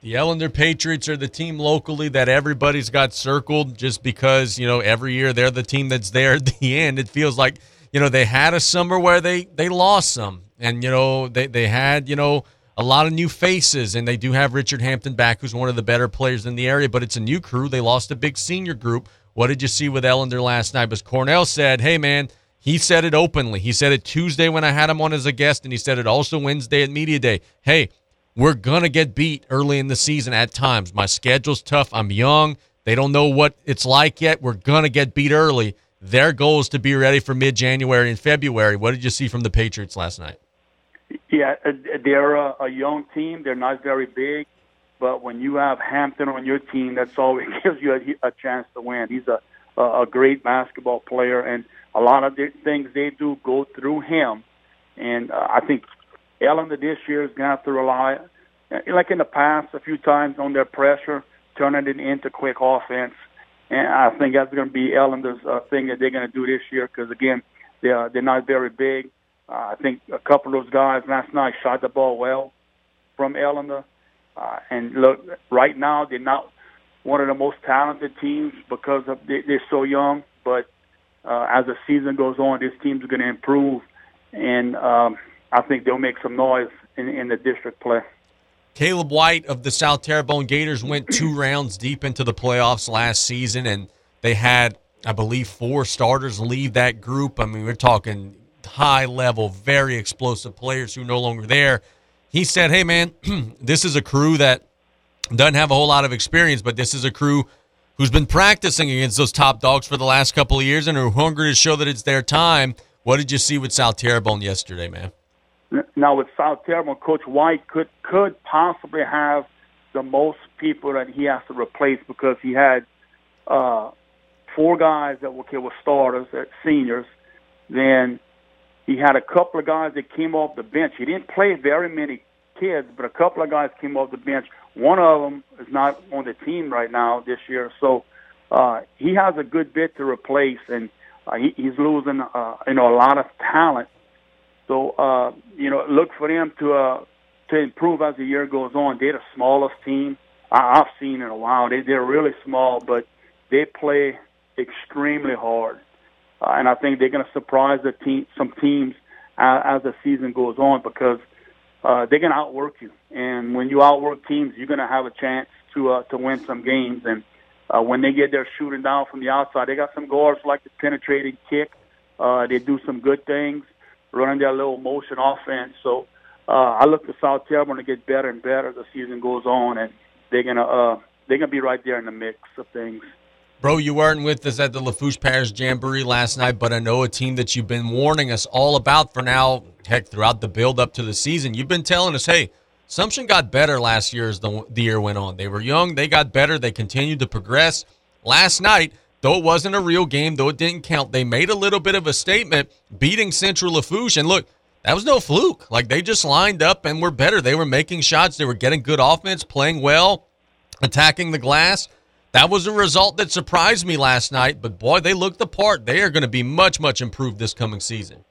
The Ellender Patriots are the team locally that everybody's got circled just because, every year they're the team that's there at the end. It feels like, they had a summer where they lost some. And, they had, a lot of new faces. And they do have Richard Hampton back, who's one of the better players in the area. But it's a new crew. They lost a big senior group. What did you see with Ellender last night? Because Cornell said, hey, man, he said it openly. He said it Tuesday when I had him on as a guest. And he said it also Wednesday at media day. Hey, we're going to get beat early in the season at times. My schedule's tough. I'm young. They don't know what it's like yet. We're going to get beat early. Their goal is to be ready for mid-January and February. What did you see from the Patriots last night? Yeah, they're a young team. They're not very big. But when you have Hampton on your team, that's always gives you a chance to win. He's a great basketball player. And a lot of the things they do go through him. And I think Ellender this year is going to have to rely, like in the past, a few times on their pressure, turning it into quick offense. And I think that's going to be Ellender's thing that they're going to do this year because, again, they're not very big. I think a couple of those guys last night shot the ball well from Ellender. And look, right now they're not one of the most talented teams because of they're so young. But as the season goes on, this team's going to improve, and I think they'll make some noise in the district play. Caleb White of the South Terrebonne Gators went two rounds deep into the playoffs last season, and they had, I believe, four starters leave that group. I mean, we're talking high-level, very explosive players who are no longer there. He said, hey, man, this is a crew that doesn't have a whole lot of experience, but this is a crew who's been practicing against those top dogs for the last couple of years and are hungry to show that it's their time. What did you see with South Terrebonne yesterday, man? Now, with South Terrebonne, Coach White could possibly have the most people that he has to replace because he had four guys that were starters, seniors. Then he had a couple of guys that came off the bench. He didn't play very many kids, but a couple of guys came off the bench. One of them is not on the team right now this year, so he has a good bit to replace, and he's losing a lot of talent. So, look for them to improve as the year goes on. They're the smallest team I've seen in a while. They're really small, but they play extremely hard. And I think they're going to surprise some teams as the season goes on because they're going to outwork you. And when you outwork teams, you're going to have a chance to win some games. And when they get their shooting down from the outside, they got some guards like the penetrating kick. They do some good things, running their little motion offense. So I look to South Terrebonne to get better and better as the season goes on, and they're gonna be right there in the mix of things. Bro, you weren't with us at the Lafourche Parish Jamboree last night, but I know a team that you've been warning us all about for now, heck, throughout the build-up to the season. You've been telling us, hey, Assumption got better last year as the year went on. They were young. They got better. They continued to progress. Last night, though it wasn't a real game, though it didn't count, they made a little bit of a statement beating Central Lafourche. And look, that was no fluke. Like, they just lined up and were better. They were making shots. They were getting good offense, playing well, attacking the glass. That was a result that surprised me last night. But, boy, they looked the part. They are going to be much, much improved this coming season.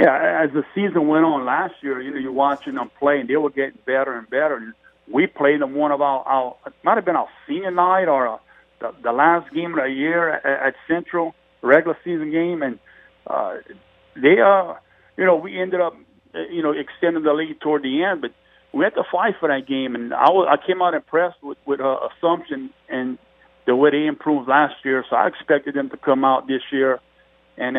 Yeah, as the season went on last year, you're watching them play, and they were getting better and better. And we played them one of our – it might have been our senior night or the last game of the year at Central, regular season game, and we ended up, extending the lead toward the end, but we had to fight for that game, and I came out impressed with Assumption and the way they improved last year, so I expected them to come out this year and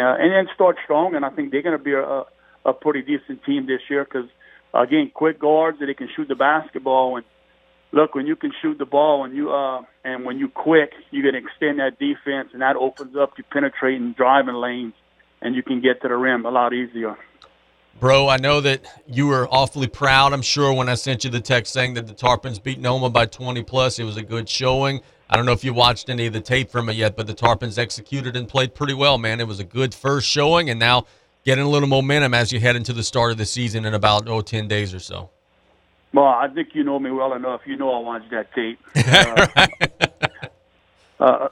start strong, and I think they're going to be a pretty decent team this year because, again, quick guards that they can shoot the basketball, and look, when you can shoot the ball and when you're quick, you can extend that defense, and that opens up your penetrating driving lanes, and you can get to the rim a lot easier. Bro, I know that you were awfully proud, I'm sure, when I sent you the text saying that the Tarpons beat Noma by 20-plus. It was a good showing. I don't know if you watched any of the tape from it yet, but the Tarpons executed and played pretty well, man. It was a good first showing, and now getting a little momentum as you head into the start of the season in about 10 days or so. Well, I think you know me well enough. You know I watched that tape.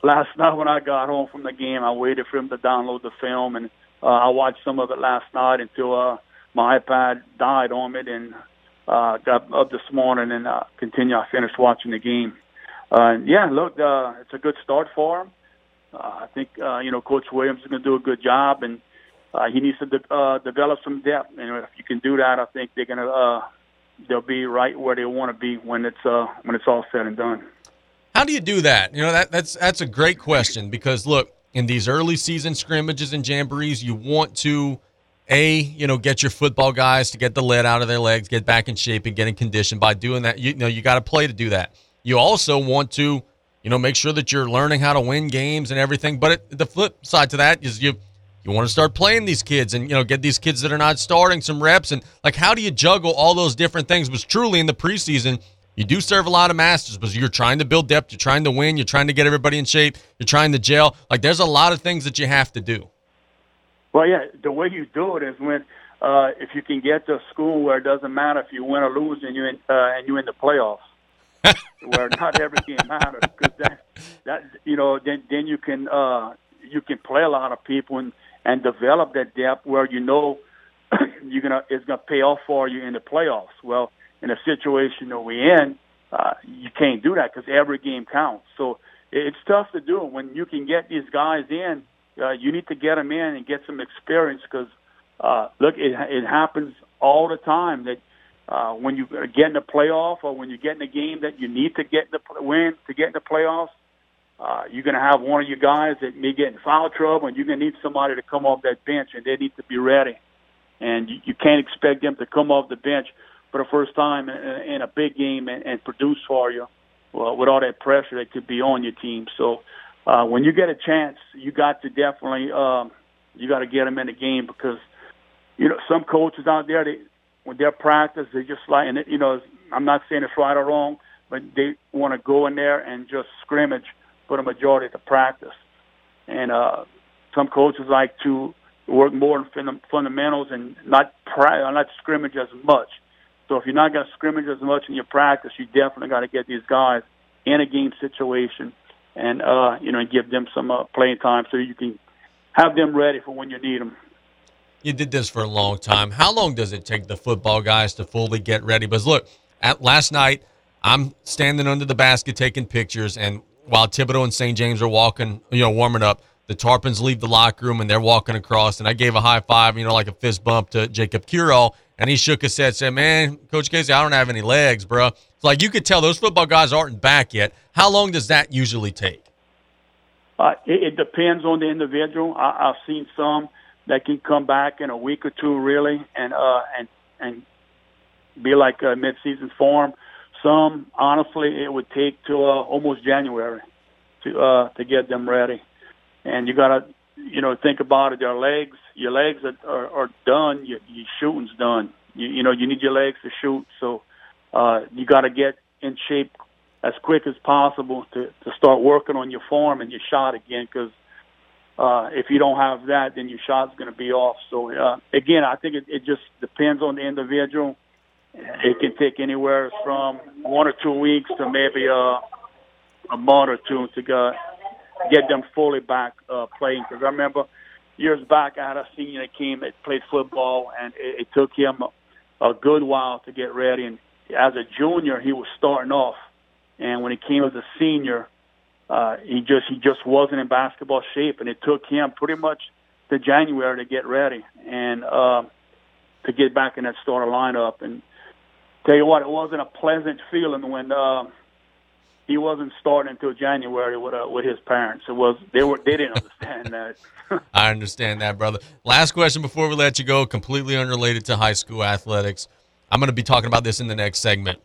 Last night when I got home from the game, I waited for him to download the film, and I watched some of it last night until my iPad died on me, and got up this morning and I finished watching the game. It's a good start for him. I think, Coach Williams is going to do a good job, and he needs to develop some depth. And if you can do that, I think they're going to they'll be right where they want to be when it's all said and done. How do you do that? That's a great question because, look, in these early season scrimmages and jamborees, you want to, get your football guys to get the lead out of their legs, get back in shape and get in condition. By doing that, you got to play to do that. You also want to, make sure that you're learning how to win games and everything. But the flip side to that is you want to start playing these kids and, get these kids that are not starting some reps. And, how do you juggle all those different things? Because truly in the preseason, you do serve a lot of masters because you're trying to build depth, you're trying to win, you're trying to get everybody in shape, you're trying to gel. There's a lot of things that you have to do. Well, yeah, the way you do it is when if you can get to a school where it doesn't matter if you win or lose and you're in the playoffs, where not every game matters. Because then you can play a lot of people and develop that depth where it's going to pay off for you in the playoffs. Well, in a situation that we're in, you can't do that because every game counts. So it's tough to do. When you can get these guys in, you need to get them in and get some experience because, look, it happens all the time that when you get in the playoff or when you get in a game that you need to get the win to get in the playoffs, you're going to have one of your guys that may get in foul trouble, and you're going to need somebody to come off that bench, and they need to be ready. And you can't expect them to come off the bench for the first time in a big game and produce for you with all that pressure that could be on your team. So when you get a chance, you got to definitely you got to get them in the game because, you know, some coaches out there, when they're practice, they just like, and you know, I'm not saying it's right or wrong, but they want to go in there and just scrimmage for the majority of the practice. And some coaches like to work more on fundamentals and not scrimmage as much. So if you're not going to scrimmage as much in your practice, you definitely got to get these guys in a game situation and and give them some playing time so you can have them ready for when you need them. You did this for a long time. How long does it take the football guys to fully get ready? Because look, last night I'm standing under the basket taking pictures, and while Thibodaux and St. James are walking, warming up, the Tarpons leave the locker room and they're walking across. And I gave a high five, like a fist bump to Jacob Curell. And he shook his head, said, "Man, Coach Casey, I don't have any legs, bro." It's like you could tell those football guys aren't back yet. How long does that usually take? It depends on the individual. I've seen some that can come back in a week or two, really, and be like mid-season form. Some, honestly, it would take to almost January to get them ready. And you got to, think about it. Your legs are done. Your shooting's done. You need your legs to shoot. So you got to get in shape as quick as possible to start working on your form and your shot again. Because if you don't have that, then your shot's going to be off. So again, I think it just depends on the individual. It can take anywhere from 1 or 2 weeks to maybe a month or two to get them fully back playing. Because I remember years back, I had a senior that came that played football, and it took him a good while to get ready. And as a junior, he was starting off. And when he came as a senior, he just wasn't in basketball shape, and it took him pretty much to January to get ready and to get back in that starter lineup. And tell you what, it wasn't a pleasant feeling when he wasn't starting until January with his parents. They didn't understand that. I understand that, brother. Last question before we let you go, completely unrelated to high school athletics. I'm going to be talking about this in the next segment.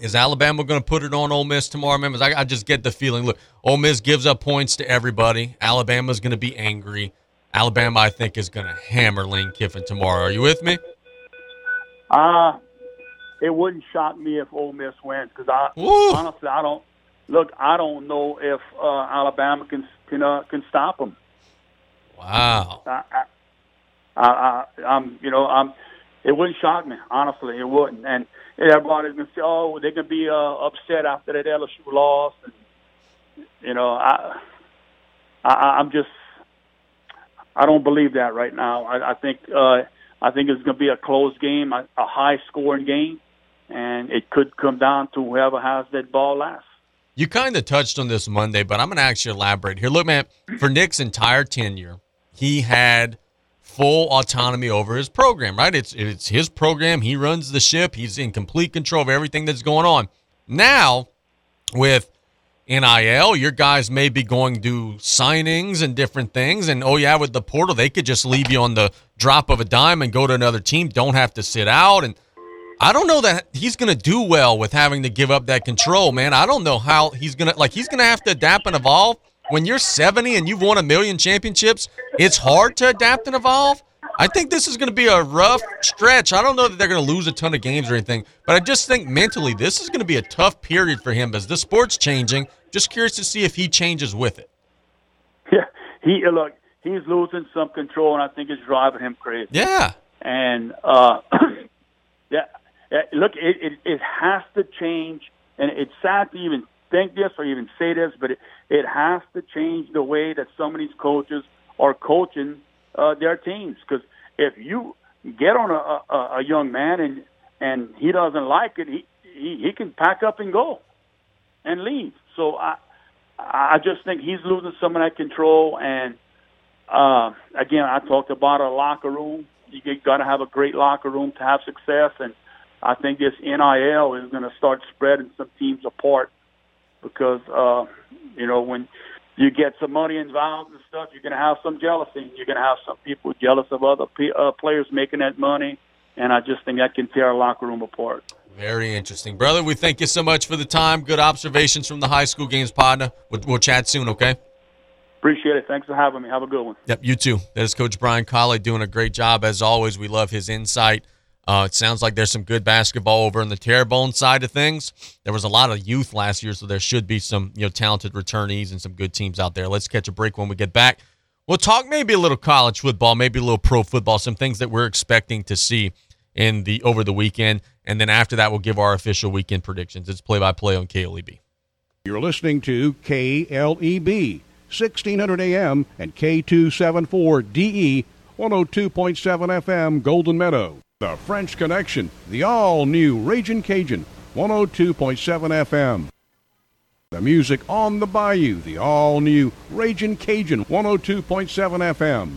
Is Alabama going to put it on Ole Miss tomorrow, members? I just get the feeling. Look, Ole Miss gives up points to everybody. Alabama's going to be angry. Alabama, I think, is going to hammer Lane Kiffin tomorrow. Are you with me? It wouldn't shock me if Ole Miss wins because honestly, I don't. Look, I don't know if Alabama can stop them. Wow. I'm. It wouldn't shock me, honestly. It wouldn't. And everybody's gonna say, "Oh, they're gonna be upset after that LSU loss." And, I don't believe that right now. I think it's going to be a close game, a high-scoring game, and it could come down to whoever has that ball last. You kind of touched on this Monday, but I'm going to actually elaborate here. Look, man, for Nick's entire tenure, he had full autonomy over his program, right? It's his program. He runs the ship. He's in complete control of everything that's going on. Now, with NIL, your guys may be going to signings and different things, and with the portal, they could just leave you on the drop of a dime and go to another team, don't have to sit out. And I don't know that he's going to do well with having to give up that control, man. I don't know how he's going to have to adapt and evolve. When you're 70 and you've won 1 million championships, it's hard to adapt and evolve. I think this is going to be a rough stretch. I don't know that they're going to lose a ton of games or anything, but I just think mentally this is going to be a tough period for him as the sport's changing. Just curious to see if he changes with it. Yeah, he's losing some control, and I think it's driving him crazy. Yeah. And, it has to change, and it's sad to even think this or even say this, but it has to change the way that some of these coaches are coaching their teams. Because if you get on a young man and and he doesn't like it, he can pack up and go and leave. So I just think he's losing some of that control. And, again, I talked about a locker room. You got to have a great locker room to have success. And I think this NIL is going to start spreading some teams apart because, you know, when you get some money involved and stuff, you're going to have some jealousy. You're going to have some people jealous of other players making that money. And I just think that can tear a locker room apart. Very interesting. Brother, we thank you so much for the time. Good observations from the high school games, partner. We'll chat soon, okay? Appreciate it. Thanks for having me. Have a good one. Yep, you too. That is Coach Brian Callais doing a great job. As always, we love his insight. It sounds like there's some good basketball over in the Terrebonne side of things. There was a lot of youth last year, so there should be some talented returnees and some good teams out there. Let's catch a break. When we get back, we'll talk maybe a little college football, maybe a little pro football, some things that we're expecting to see over the weekend. And then after that, we'll give our official weekend predictions. It's play-by-play on KLEB. You're listening to KLEB, 1600 AM and K274DE, 102.7 FM, Golden Meadow. The French Connection, the all-new Ragin' Cajun, 102.7 FM. The music on the bayou, the all-new Ragin' Cajun, 102.7 FM.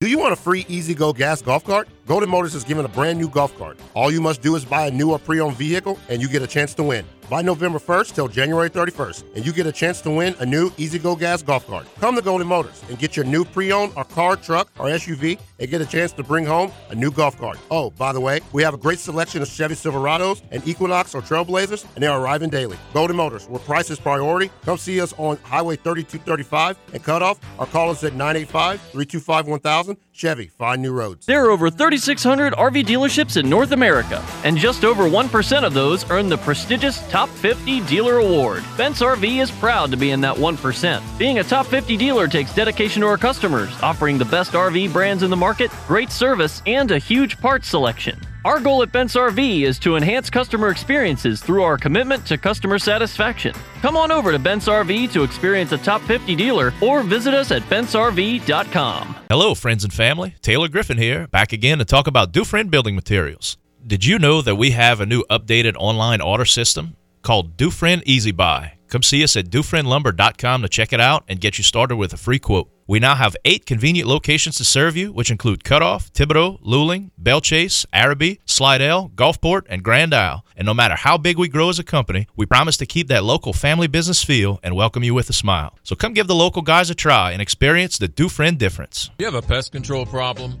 Do you want a free easy-go gas golf cart? Golden Motors is giving a brand new golf cart. All you must do is buy a new or pre-owned vehicle, and you get a chance to win. By November 1st till January 31st, and you get a chance to win a new easy-go gas golf cart. Come to Golden Motors and get your new pre-owned or car, truck, or SUV, and get a chance to bring home a new golf cart. Oh, by the way, we have a great selection of Chevy Silverados and Equinox or Trailblazers, and they are arriving daily. Golden Motors, where price is priority. Come see us on Highway 3235 and Cutoff, or call us at 985-325-1000. Chevy, find new roads. There are over 3,600 RV dealerships in North America, and just over 1% of those earn the prestigious Top 50 Dealer Award. Bentz RV is proud to be in that 1%. Being a Top 50 dealer takes dedication to our customers, offering the best RV brands in the market, great service, and a huge parts selection. Our goal at Bentz RV is to enhance customer experiences through our commitment to customer satisfaction. Come on over to Bentz RV to experience a Top 50 dealer or visit us at bentzrv.com. Hello, friends and family. Taylor Griffin here, back again to talk about Dufresne Building Materials. Did you know that we have a new updated online order system called Dufresne Easy Buy? Come see us at DufresneLumber.com to check it out and get you started with a free quote. We now have 8 convenient locations to serve you, which include Cutoff, Thibodaux, Luling, Bellchase, Araby, Slidell, Gulfport, and Grand Isle. And no matter how big we grow as a company, we promise to keep that local family business feel and welcome you with a smile. So come give the local guys a try and experience the Dufresne difference. You have a pest control problem?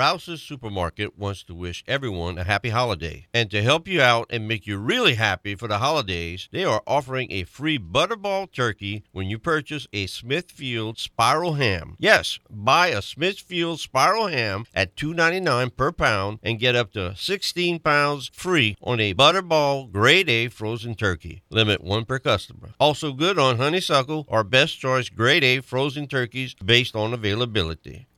Rouse's Supermarket wants to wish everyone a happy holiday. And to help you out and make you really happy for the holidays, they are offering a free Butterball turkey when you purchase a Smithfield Spiral Ham. Yes, buy a Smithfield Spiral Ham at $2.99 per pound and get up to 16 pounds free on a Butterball Grade A frozen turkey. Limit 1 per customer. Also good on honeysuckle or best choice Grade A frozen turkeys based on availability.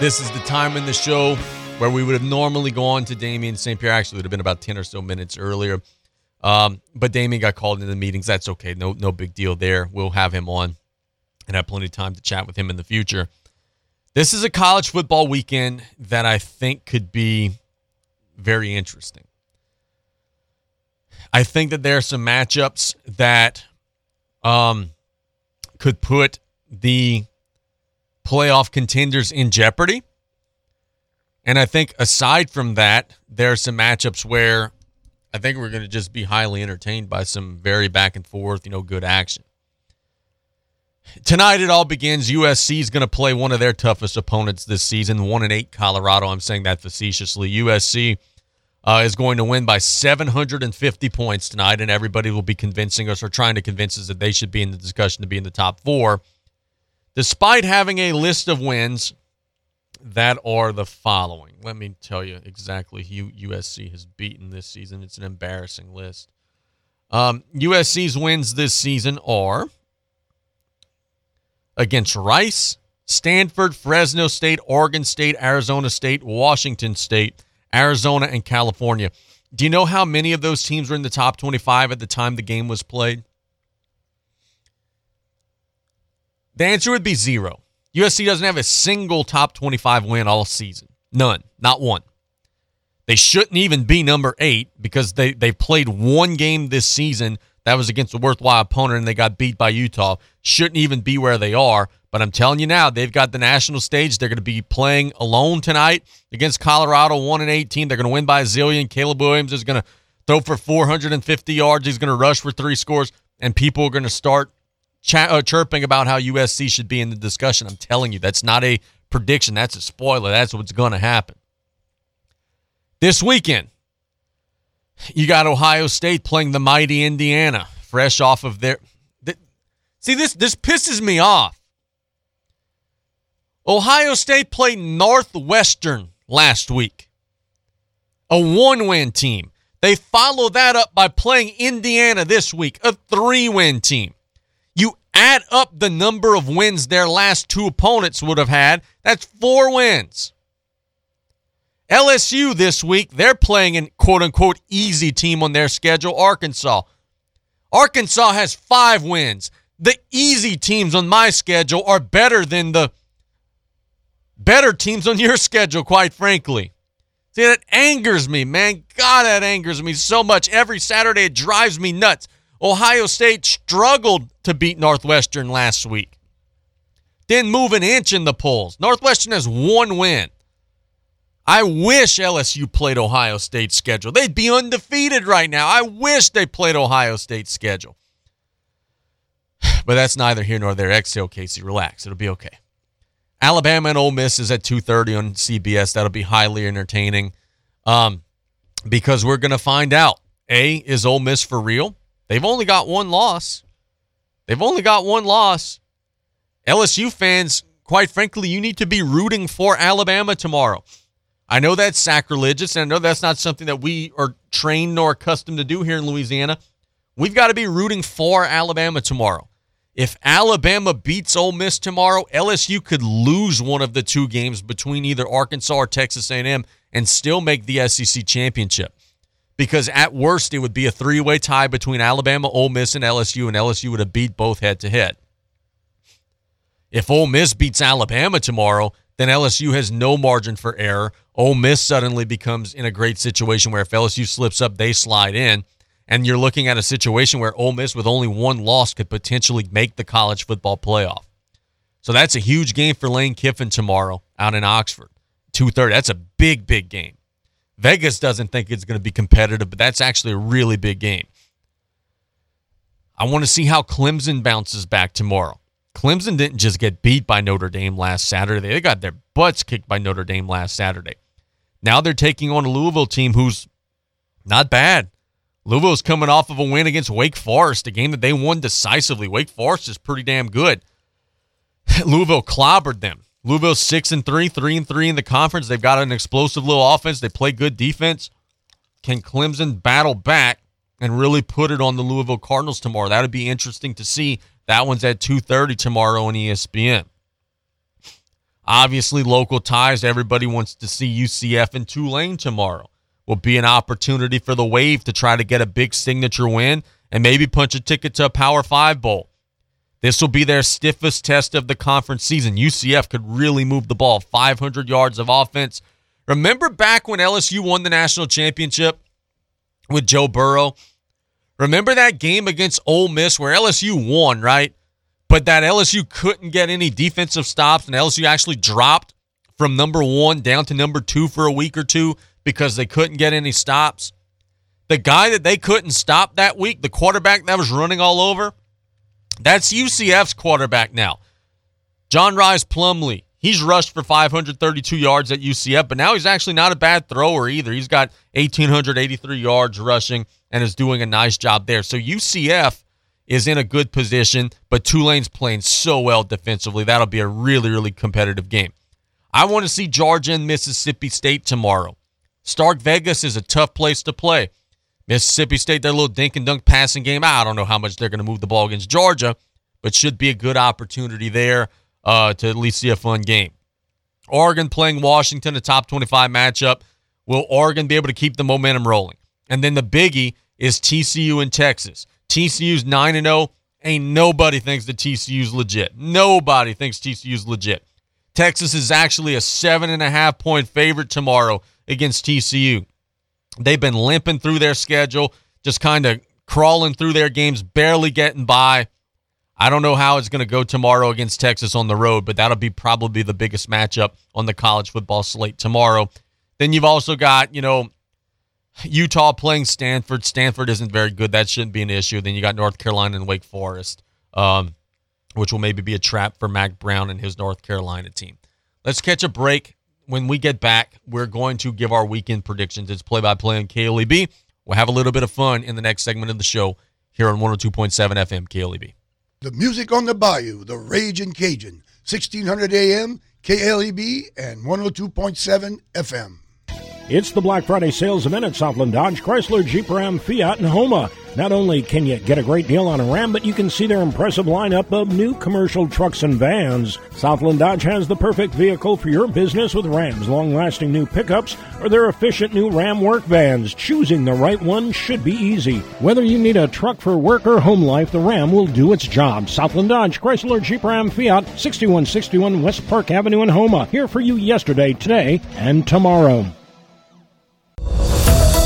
This is the time in the show where we would have normally gone to Damien St. Pierre. Actually, it would have been about 10 or so minutes earlier. But Damien got called into the meetings. That's okay. No big deal there. We'll have him on and have plenty of time to chat with him in the future. This is a college football weekend that I think could be very interesting. I think that there are some matchups that could put the playoff contenders in jeopardy. And I think aside from that, there are some matchups where I think we're going to just be highly entertained by some very back and forth, good action. Tonight it all begins. USC is going to play one of their toughest opponents this season, 1-8 Colorado. I'm saying that facetiously. USC is going to win by 750 points tonight, and everybody will be convincing us or trying to convince us that they should be in the discussion to be in the top four, despite having a list of wins that are the following. Let me tell you exactly who USC has beaten this season. It's an embarrassing list. USC's wins this season are against Rice, Stanford, Fresno State, Oregon State, Arizona State, Washington State, Arizona, and California. Do you know how many of those teams were in the top 25 at the time the game was played? The answer would be zero. USC doesn't have a single top 25 win all season. None. Not one. They shouldn't even be number 8 because they played one game this season that was against a worthwhile opponent, and they got beat by Utah. Shouldn't even be where they are. But I'm telling you now, they've got the national stage. They're going to be playing alone tonight against Colorado, 1-8 team. They're going to win by a zillion. Caleb Williams is going to throw for 450 yards. He's going to rush for 3 scores, and people are going to start chirping about how USC should be in the discussion. I'm telling you, that's not a prediction. That's a spoiler. That's what's going to happen. This weekend, you got Ohio State playing the mighty Indiana, fresh off of their... See, this pisses me off. Ohio State played Northwestern last week, a 1-win team. They follow that up by playing Indiana this week, a 3-win team. You add up the number of wins their last 2 opponents would have had, that's 4 wins. LSU this week, they're playing an quote-unquote easy team on their schedule, Arkansas. Arkansas has 5 wins. The easy teams on my schedule are better than the better teams on your schedule, quite frankly. See, that angers me, man. God, that angers me so much. Every Saturday it drives me nuts. Ohio State struggled to beat Northwestern last week. Didn't move an inch in the polls. Northwestern has 1 win. I wish LSU played Ohio State's schedule. They'd be undefeated right now. I wish they played Ohio State's schedule. But that's neither here nor there. Exhale, Casey. Relax. It'll be okay. Alabama and Ole Miss is at 2:30 on CBS. That'll be highly entertaining because we're going to find out, A, is Ole Miss for real? They've only got 1 loss. LSU fans, quite frankly, you need to be rooting for Alabama tomorrow. I know that's sacrilegious, and I know that's not something that we are trained nor accustomed to do here in Louisiana. We've got to be rooting for Alabama tomorrow. If Alabama beats Ole Miss tomorrow, LSU could lose one of the 2 games between either Arkansas or Texas A&M and still make the SEC championship. Because at worst, it would be a 3-way tie between Alabama, Ole Miss, and LSU would have beat both head-to-head. If Ole Miss beats Alabama tomorrow, then LSU has no margin for error. Ole Miss suddenly becomes in a great situation where if LSU slips up, they slide in, and you're looking at a situation where Ole Miss with only 1 loss could potentially make the college football playoff. So that's a huge game for Lane Kiffin tomorrow out in Oxford. 2:30, that's a big, big game. Vegas doesn't think it's going to be competitive, but that's actually a really big game. I want to see how Clemson bounces back tomorrow. Clemson didn't just get beat by Notre Dame last Saturday. They got their butts kicked by Notre Dame last Saturday. Now they're taking on a Louisville team who's not bad. Louisville's coming off of a win against Wake Forest, a game that they won decisively. Wake Forest is pretty damn good. Louisville clobbered them. Louisville 6-3, 3-3 in the conference. They've got an explosive little offense. They play good defense. Can Clemson battle back and really put it on the Louisville Cardinals tomorrow? That would be interesting to see. That one's at 2:30 tomorrow on ESPN. Obviously, local ties. Everybody wants to see UCF and Tulane tomorrow. Will be an opportunity for the Wave to try to get a big signature win and maybe punch a ticket to a Power 5 bowl. This will be their stiffest test of the conference season. UCF could really move the ball. 500 yards of offense. Remember back when LSU won the national championship with Joe Burrow? Remember that game against Ole Miss where LSU won, right? But that LSU couldn't get any defensive stops, and LSU actually dropped from number one down to number two for a week or two because they couldn't get any stops. The guy that they couldn't stop that week, the quarterback that was running all over, that's UCF's quarterback now. John Rhys Plumlee. He's rushed for 532 yards at UCF, but now he's actually not a bad thrower either. He's got 1,883 yards rushing and is doing a nice job there. So UCF is in a good position, but Tulane's playing so well defensively. That'll be a really, really competitive game. I want to see Georgia and Mississippi State tomorrow. Stark Vegas is a tough place to play. Mississippi State, their little dink and dunk passing game, I don't know how much they're going to move the ball against Georgia, but should be a good opportunity there. To at least see a fun game. Oregon playing Washington, a top 25 matchup. Will Oregon be able to keep the momentum rolling? And then the biggie is TCU and Texas. TCU's 9-0. Ain't nobody thinks that TCU's legit. Nobody thinks TCU's legit. Texas is actually a 7.5-point favorite tomorrow against TCU. They've been limping through their schedule, just kind of crawling through their games, barely getting by. I don't know how it's going to go tomorrow against Texas on the road, but that'll be probably the biggest matchup on the college football slate tomorrow. Then you've also got, Utah playing Stanford. Stanford isn't very good. That shouldn't be an issue. Then you got North Carolina and Wake Forest, which will maybe be a trap for Mack Brown and his North Carolina team. Let's catch a break. When we get back, we're going to give our weekend predictions. It's play-by-play on KLEB. We'll have a little bit of fun in the next segment of the show here on 102.7 FM KLEB. The music on the bayou, the Ragin' Cajun, 1600 AM, KLEB, and 102.7 FM. It's the Black Friday sales event at Southland Dodge, Chrysler, Jeep, Ram, Fiat, and Homa. Not only can you get a great deal on a Ram, but you can see their impressive lineup of new commercial trucks and vans. Southland Dodge has the perfect vehicle for your business with Ram's long-lasting new pickups or their efficient new Ram work vans. Choosing the right one should be easy. Whether you need a truck for work or home life, the Ram will do its job. Southland Dodge, Chrysler, Jeep, Ram, Fiat, 6161 West Park Avenue in Homa. Here for you yesterday, today, and tomorrow.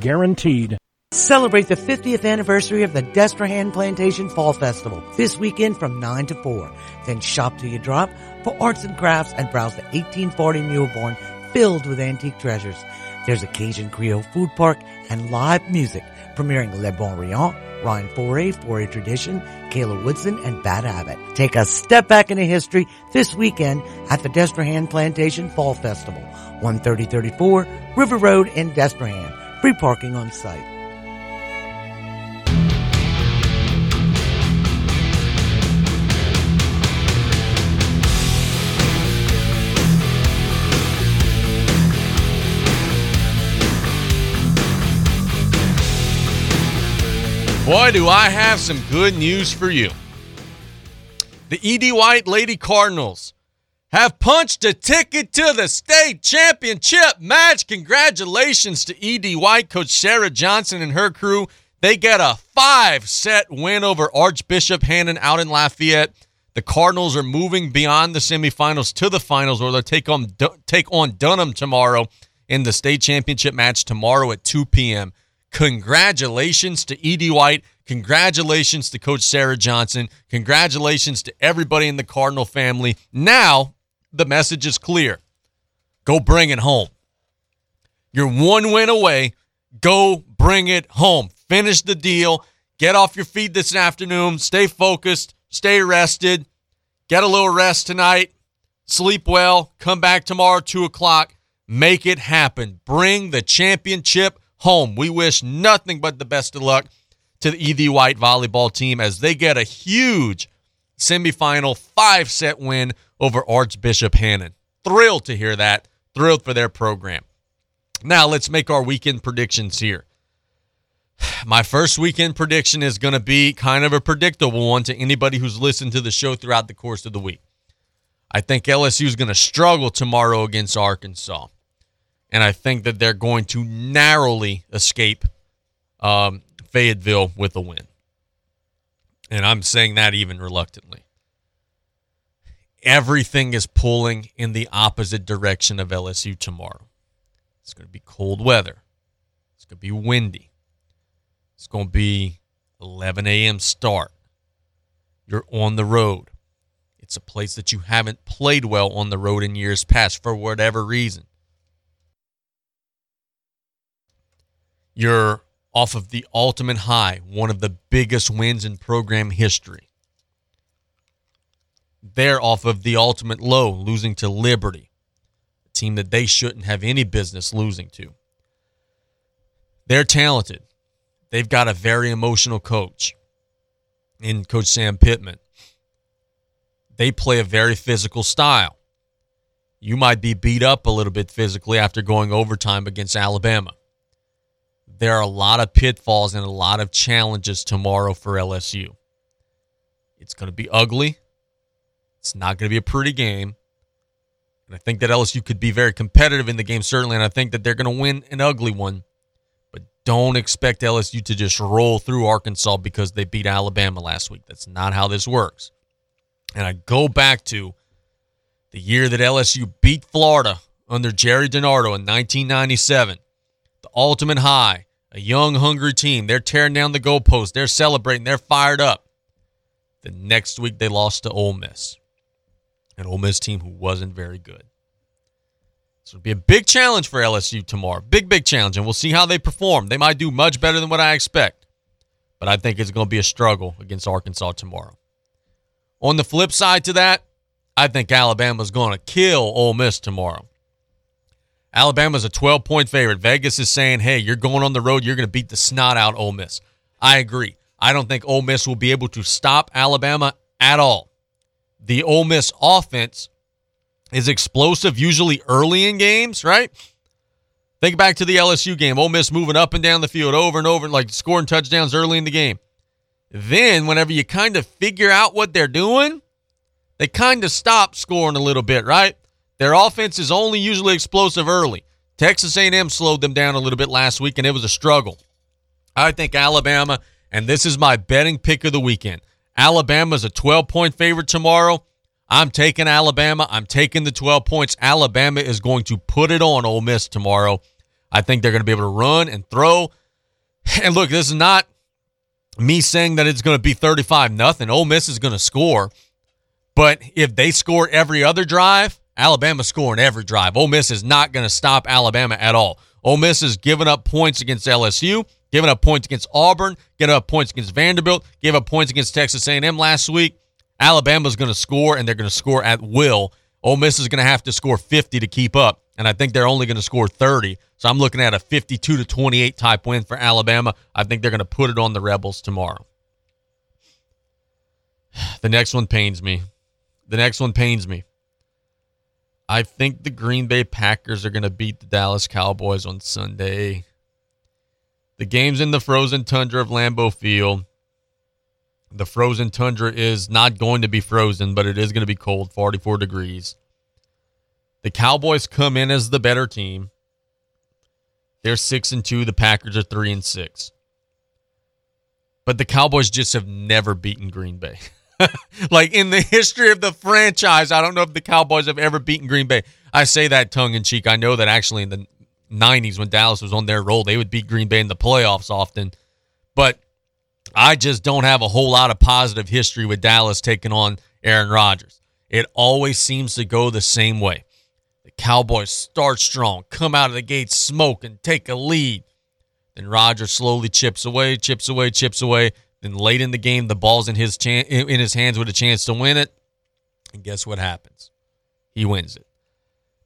guaranteed. Celebrate the 50th anniversary of the Destrehan Plantation Fall Festival this weekend from 9 to 4. Then shop till you drop for arts and crafts and browse the 1840 mule barn filled with antique treasures. There's a Cajun Creole food park and live music premiering Le Bon Riant, Ryan Foray, Foray Tradition, Kayla Woodson, and Bad Habit. Take a step back into history this weekend at the Destrehan Plantation Fall Festival, 13034 River Road in Destrehan. Free parking on site. Boy, do I have some good news for you. The E.D. White Lady Cardinals have punched a ticket to the state championship match. Congratulations to E.D. White, Coach Sarah Johnson and her crew. They get a 5-set win over Archbishop Hannon out in Lafayette. The Cardinals are moving beyond the semifinals to the finals, where they'll take on Dunham tomorrow in the state championship match tomorrow at 2 p.m. Congratulations to E.D. White. Congratulations to Coach Sarah Johnson. Congratulations to everybody in the Cardinal family. Now, the message is clear. Go bring it home. You're one win away. Go bring it home. Finish the deal. Get off your feet this afternoon. Stay focused. Stay rested. Get a little rest tonight. Sleep well. Come back tomorrow, 2 o'clock. Make it happen. Bring the championship home. We wish nothing but the best of luck to the E.D. White volleyball team as they get a huge semifinal 5-set win over Archbishop Hannon. Thrilled to hear that. Thrilled for their program. Now let's make our weekend predictions here. My first weekend prediction is going to be kind of a predictable one to anybody who's listened to the show throughout the course of the week. I think LSU is going to struggle tomorrow against Arkansas. And I think that they're going to narrowly escape Fayetteville with a win. And I'm saying that even reluctantly. Everything is pulling in the opposite direction of LSU tomorrow. It's going to be cold weather. It's going to be windy. It's going to be 11 a.m. start. You're on the road. It's a place that you haven't played well on the road in years past for whatever reason. You're off of the ultimate high, one of the biggest wins in program history. They're off of the ultimate low, losing to Liberty, a team that they shouldn't have any business losing to. They're talented. They've got a very emotional coach in Coach Sam Pittman. They play a very physical style. You might be beat up a little bit physically after going overtime against Alabama. There are a lot of pitfalls and a lot of challenges tomorrow for LSU. It's going to be ugly. It's not going to be a pretty game. And I think that LSU could be very competitive in the game, certainly, and I think that they're going to win an ugly one. But don't expect LSU to just roll through Arkansas because they beat Alabama last week. That's not how this works. And I go back to the year that LSU beat Florida under Jerry DiNardo in 1997. The ultimate high, a young, hungry team. They're tearing down the goalposts. They're celebrating. They're fired up. The next week they lost to Ole Miss, an Ole Miss team who wasn't very good. This will be a big challenge for LSU tomorrow. Big, big challenge, and we'll see how they perform. They might do much better than what I expect, but I think it's going to be a struggle against Arkansas tomorrow. On the flip side to that, I think Alabama's going to kill Ole Miss tomorrow. Alabama's a 12-point favorite. Vegas is saying, hey, you're going on the road. You're going to beat the snot out Ole Miss. I agree. I don't think Ole Miss will be able to stop Alabama at all. The Ole Miss offense is explosive, usually early in games, right? Think back to the LSU game. Ole Miss moving up and down the field over and over, like scoring touchdowns early in the game. Then, whenever you kind of figure out what they're doing, they kind of stop scoring a little bit, right? Their offense is only usually explosive early. Texas A&M slowed them down a little bit last week, and it was a struggle. I think Alabama, and this is my betting pick of the weekend, Alabama's a 12-point favorite tomorrow. I'm taking Alabama. I'm taking the 12 points. Alabama is going to put it on Ole Miss tomorrow. I think they're going to be able to run and throw. And look, this is not me saying that it's going to be 35-0. Ole Miss is going to score. But if they score every other drive, Alabama's scoring every drive. Ole Miss is not going to stop Alabama at all. Ole Miss is giving up points against LSU, giving up points against Auburn, giving up points against Vanderbilt, gave up points against Texas A&M last week. Alabama's going to score, and they're going to score at will. Ole Miss is going to have to score 50 to keep up, and I think they're only going to score 30. So I'm looking at a 52-28 type win for Alabama. I think they're going to put it on the Rebels tomorrow. The next one pains me. I think the Green Bay Packers are going to beat the Dallas Cowboys on Sunday. The game's in the frozen tundra of Lambeau Field. The frozen tundra is not going to be frozen, but it is going to be cold, 44 degrees. The Cowboys come in as the better team. They're 6-2. The Packers are 3-6. But the Cowboys just have never beaten Green Bay. Like, in the history of the franchise, I don't know if the Cowboys have ever beaten Green Bay. I say that tongue-in-cheek. I know that actually in the 90s when Dallas was on their roll, they would beat Green Bay in the playoffs often. But I just don't have a whole lot of positive history with Dallas taking on Aaron Rodgers. It always seems to go the same way. The Cowboys start strong, come out of the gate smoking, take a lead. Then Rodgers slowly chips away. Then late in the game, the ball's in his hands with a chance to win it. And guess what happens? He wins it.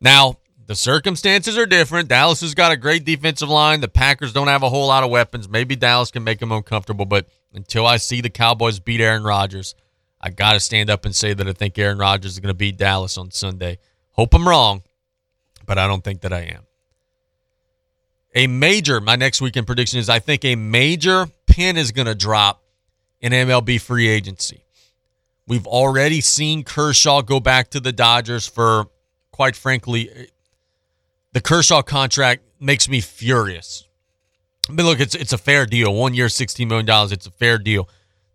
Now, the circumstances are different. Dallas has got a great defensive line. The Packers don't have a whole lot of weapons. Maybe Dallas can make them uncomfortable, but until I see the Cowboys beat Aaron Rodgers, I got to stand up and say that I think Aaron Rodgers is going to beat Dallas on Sunday. Hope I'm wrong, but I don't think that I am. My next weekend prediction is I think a major pin is going to drop in MLB free agency. We've already seen Kershaw go back to the Dodgers for, quite frankly, the Kershaw contract makes me furious. I mean, look, it's a fair deal. 1 year, $16 million, it's a fair deal.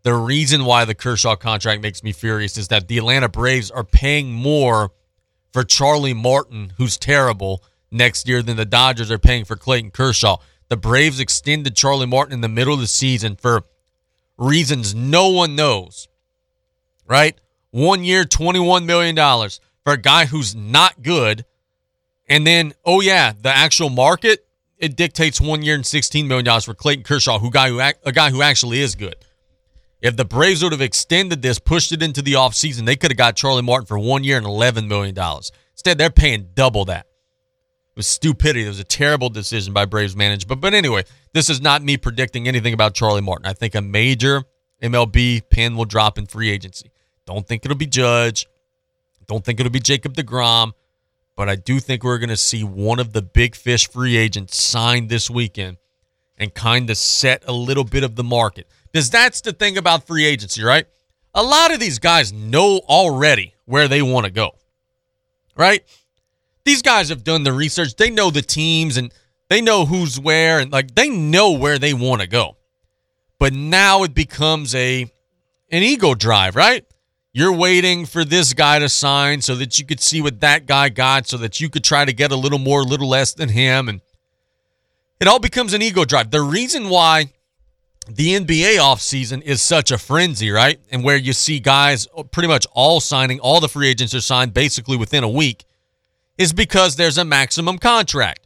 The reason why the Kershaw contract makes me furious is that the Atlanta Braves are paying more for Charlie Martin, who's terrible, next year than the Dodgers are paying for Clayton Kershaw. The Braves extended Charlie Martin in the middle of the season for reasons no one knows, right? 1 year, $21 million for a guy who's not good. And then, oh yeah, the actual market, it dictates 1 year and $16 million for Clayton Kershaw, a guy who actually is good. If the Braves would have extended this, pushed it into the offseason, they could have got Charlie Martin for 1 year and $11 million. Instead, they're paying double that. It was stupidity. It was a terrible decision by Braves management. But anyway, this is not me predicting anything about Charlie Martin. I think a major MLB pin will drop in free agency. Don't think it'll be Judge. Don't think it'll be Jacob DeGrom. But I do think we're going to see one of the big fish free agents signed this weekend and kind of set a little bit of the market. Because that's the thing about free agency, right? A lot of these guys know already where they want to go, right? These guys have done the research. They know the teams and they know who's where and like they know where they want to go. But now it becomes an ego drive, right? You're waiting for this guy to sign so that you could see what that guy got so that you could try to get a little more, a little less than him. And it all becomes an ego drive. The reason why the NBA offseason is such a frenzy, right? And where you see guys pretty much all signing, all the free agents are signed basically within a week, is because there's a maximum contract.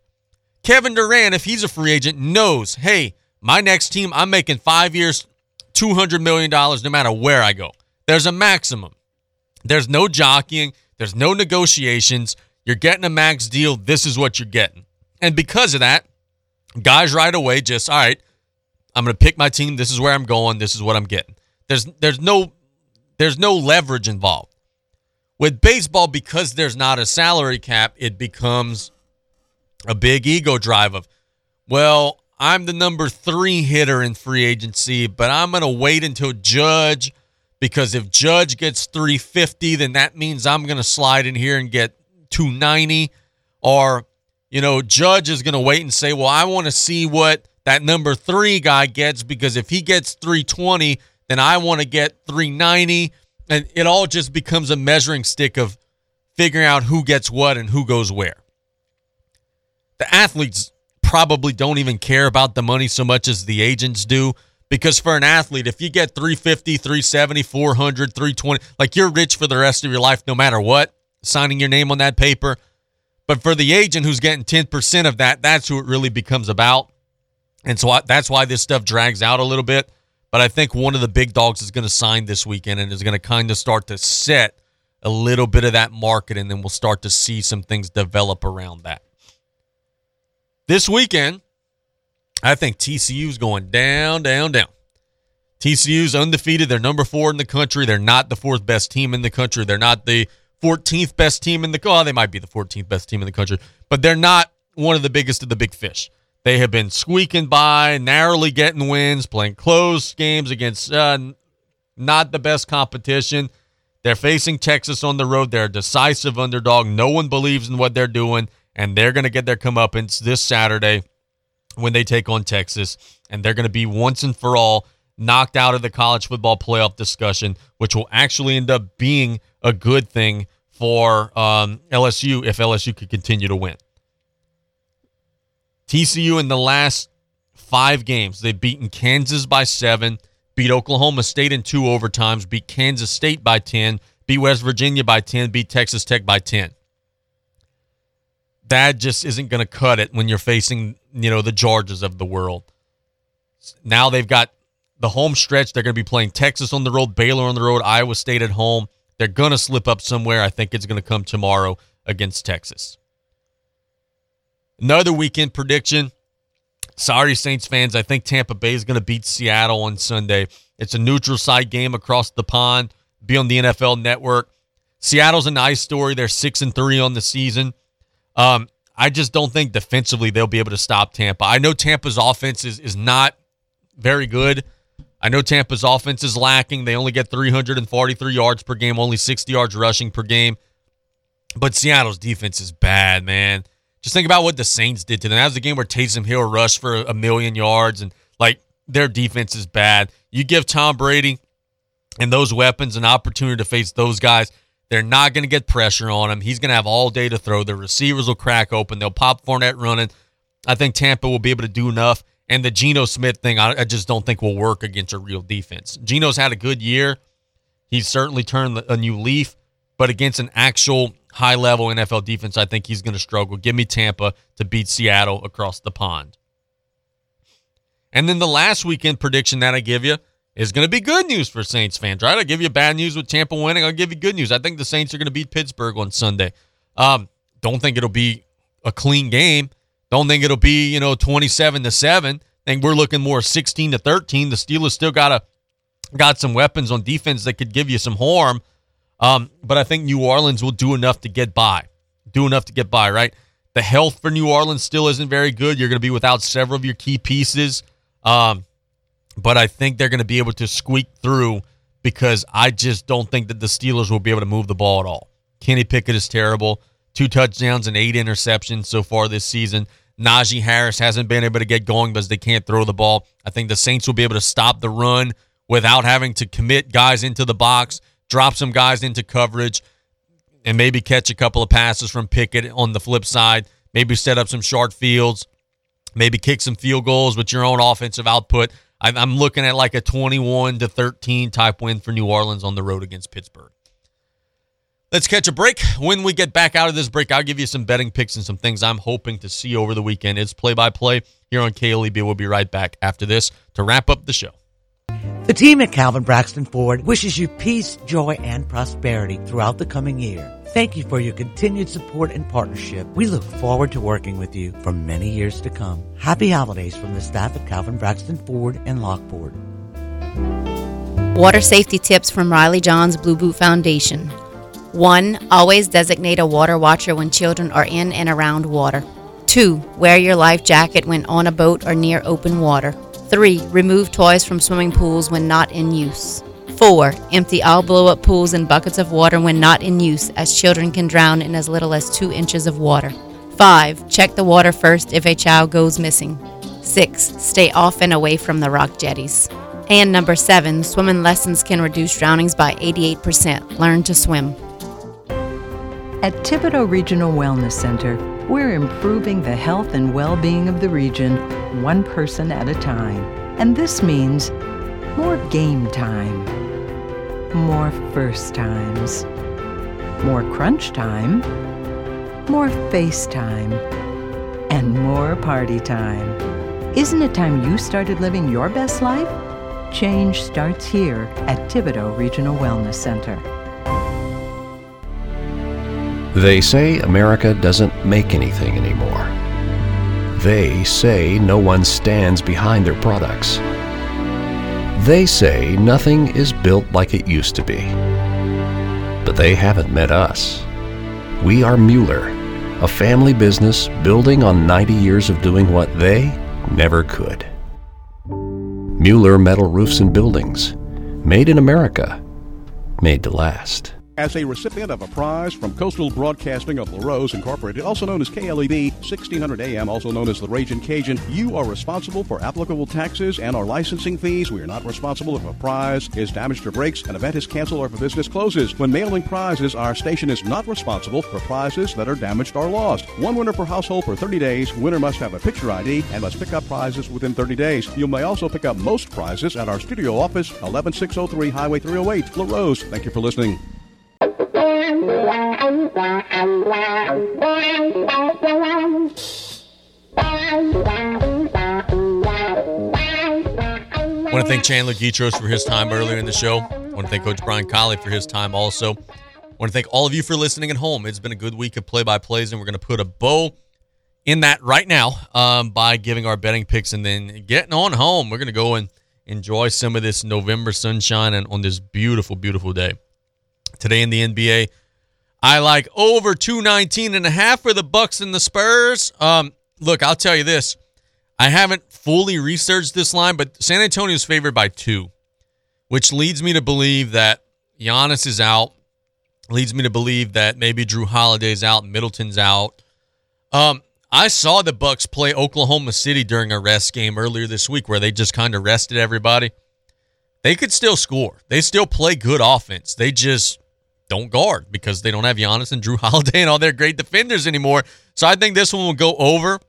Kevin Durant, if he's a free agent, knows, hey, my next team, I'm making 5 years, $200 million no matter where I go. There's a maximum. There's no jockeying. There's no negotiations. You're getting a max deal. This is what you're getting. And because of that, guys right away just, all right, I'm going to pick my team. This is where I'm going. This is what I'm getting. There's no leverage involved. With baseball, because there's not a salary cap, it becomes a big ego drive of, well, I'm the number 3 hitter in free agency, but I'm going to wait until Judge, because if Judge gets 350, then that means I'm going to slide in here and get 290. Or, you know, Judge is going to wait and say, well, I want to see what that number 3 guy gets, because if he gets 320, then I want to get 390. And it all just becomes a measuring stick of figuring out who gets what and who goes where. The athletes probably don't even care about the money so much as the agents do, because for an athlete, if you get 350, 370, 400, 320, like you're rich for the rest of your life no matter what, signing your name on that paper. But for the agent who's getting 10% of that, that's who it really becomes about. And so that's why this stuff drags out a little bit. But I think one of the big dogs is going to sign this weekend and is going to kind of start to set a little bit of that market, and then we'll start to see some things develop around that. This weekend, I think TCU's going down, down, down. TCU's undefeated. They're number 4 in the country. They're not the 4th best team in the country. They're not the 14th best team in the country. Oh, they might be the 14th best team in the country, but they're not one of the biggest of the big fish. They have been squeaking by, narrowly getting wins, playing close games against not the best competition. They're facing Texas on the road. They're a decisive underdog. No one believes in what they're doing, and they're going to get their comeuppance this Saturday when they take on Texas, and they're going to be once and for all knocked out of the college football playoff discussion, which will actually end up being a good thing for LSU if LSU could continue to win. TCU in the last 5 games, they've beaten Kansas by 7, beat Oklahoma State in 2 overtimes, beat Kansas State by 10, beat West Virginia by 10, beat Texas Tech by 10. That just isn't going to cut it when you're facing, the Georgias of the world. Now they've got the home stretch. They're going to be playing Texas on the road, Baylor on the road, Iowa State at home. They're going to slip up somewhere. I think it's going to come tomorrow against Texas. Another weekend prediction. Sorry, Saints fans. I think Tampa Bay is going to beat Seattle on Sunday. It's a neutral site game across the pond. Be on the NFL Network. Seattle's a nice story. They're 6-3 on the season. I just don't think defensively they'll be able to stop Tampa. I know Tampa's offense is not very good. I know Tampa's offense is lacking. They only get 343 yards per game, only 60 yards rushing per game. But Seattle's defense is bad, man. Just think about what the Saints did to them. That was the game where Taysom Hill rushed for a million yards, and their defense is bad. You give Tom Brady and those weapons an opportunity to face those guys, they're not going to get pressure on him. He's going to have all day to throw. The receivers will crack open. They'll pop Fournette running. I think Tampa will be able to do enough. And the Geno Smith thing, I just don't think will work against a real defense. Geno's had a good year. He's certainly turned a new leaf. But against an actual high-level NFL defense, I think he's going to struggle. Give me Tampa to beat Seattle across the pond. And then the last weekend prediction that I give you is going to be good news for Saints fans, right? I'll give you bad news with Tampa winning. I'll give you good news. I think the Saints are going to beat Pittsburgh on Sunday. Don't think it'll be a clean game. Don't think it'll be, 27-7. I think we're looking more 16-13. The Steelers still got some weapons on defense that could give you some harm. But I think New Orleans will do enough to get by. Right? The health for New Orleans still isn't very good. You're going to be without several of your key pieces. But I think they're going to be able to squeak through because I just don't think that the Steelers will be able to move the ball at all. Kenny Pickett is terrible. 2 touchdowns and 8 interceptions so far this season. Najee Harris hasn't been able to get going because they can't throw the ball. I think the Saints will be able to stop the run without having to commit guys into the box, drop some guys into coverage, and maybe catch a couple of passes from Pickett on the flip side, maybe set up some short fields, maybe kick some field goals with your own offensive output. I'm looking at a 21-13 type win for New Orleans on the road against Pittsburgh. Let's catch a break. When we get back out of this break, I'll give you some betting picks and some things I'm hoping to see over the weekend. It's play-by-play here on KLEB. We'll be right back after this to wrap up the show. The team at Calvin Braxton Ford wishes you peace, joy, and prosperity throughout the coming year. Thank you for your continued support and partnership. We look forward to working with you for many years to come. Happy holidays from the staff at Calvin Braxton Ford and Lockport. Water safety tips from Riley John's Blue Boot Foundation. 1. Always designate a water watcher when children are in and around water. 2. Wear your life jacket when on a boat or near open water. 3. Remove toys from swimming pools when not in use. 4. Empty all blow-up pools and buckets of water when not in use, as children can drown in as little as 2 inches of water. 5. Check the water first if a child goes missing. 6. Stay off and away from the rock jetties. And number 7, swimming lessons can reduce drownings by 88%. Learn to swim. At Thibodaux Regional Wellness Center, we're improving the health and well-being of the region, one person at a time. And this means more game time, more first times, more crunch time, more face time, and more party time. Isn't it time you started living your best life? Change starts here at Thibodaux Regional Wellness Center. They say America doesn't make anything anymore. They say no one stands behind their products. They say nothing is built like it used to be. But they haven't met us. We are Mueller, a family business building on 90 years of doing what they never could. Mueller Metal Roofs and Buildings, made in America, made to last. As a recipient of a prize from Coastal Broadcasting of La Rose Incorporated, also known as KLEB, 1600 AM, also known as the Ragin' Cajun, you are responsible for applicable taxes and our licensing fees. We are not responsible if a prize is damaged or breaks, an event is canceled, or if a business closes. When mailing prizes, our station is not responsible for prizes that are damaged or lost. One winner per household for 30 days. Winner must have a picture ID and must pick up prizes within 30 days. You may also pick up most prizes at our studio office, 11603 Highway 308, La Rose. Thank you for listening. I want to thank Chandler Guidroz for his time earlier in the show. I want to thank Coach Brian Callais for his time also. I want to thank all of you for listening at home. It's been a good week of play-by-plays, and we're going to put a bow in that right now by giving our betting picks and then getting on home. We're going to go and enjoy some of this November sunshine and on this beautiful, beautiful day. Today in the NBA, I like over 219.5 for the Bucks and the Spurs. Look, I'll tell you this. I haven't fully researched this line, but San Antonio is favored by 2, which leads me to believe that Giannis is out, leads me to believe that maybe Drew Holiday's out, Middleton's out. I saw the Bucks play Oklahoma City during a rest game earlier this week where they just kind of rested everybody. They could still score. They still play good offense. They just don't guard because they don't have Giannis and Drew Holiday and all their great defenders anymore. So I think this one will go over.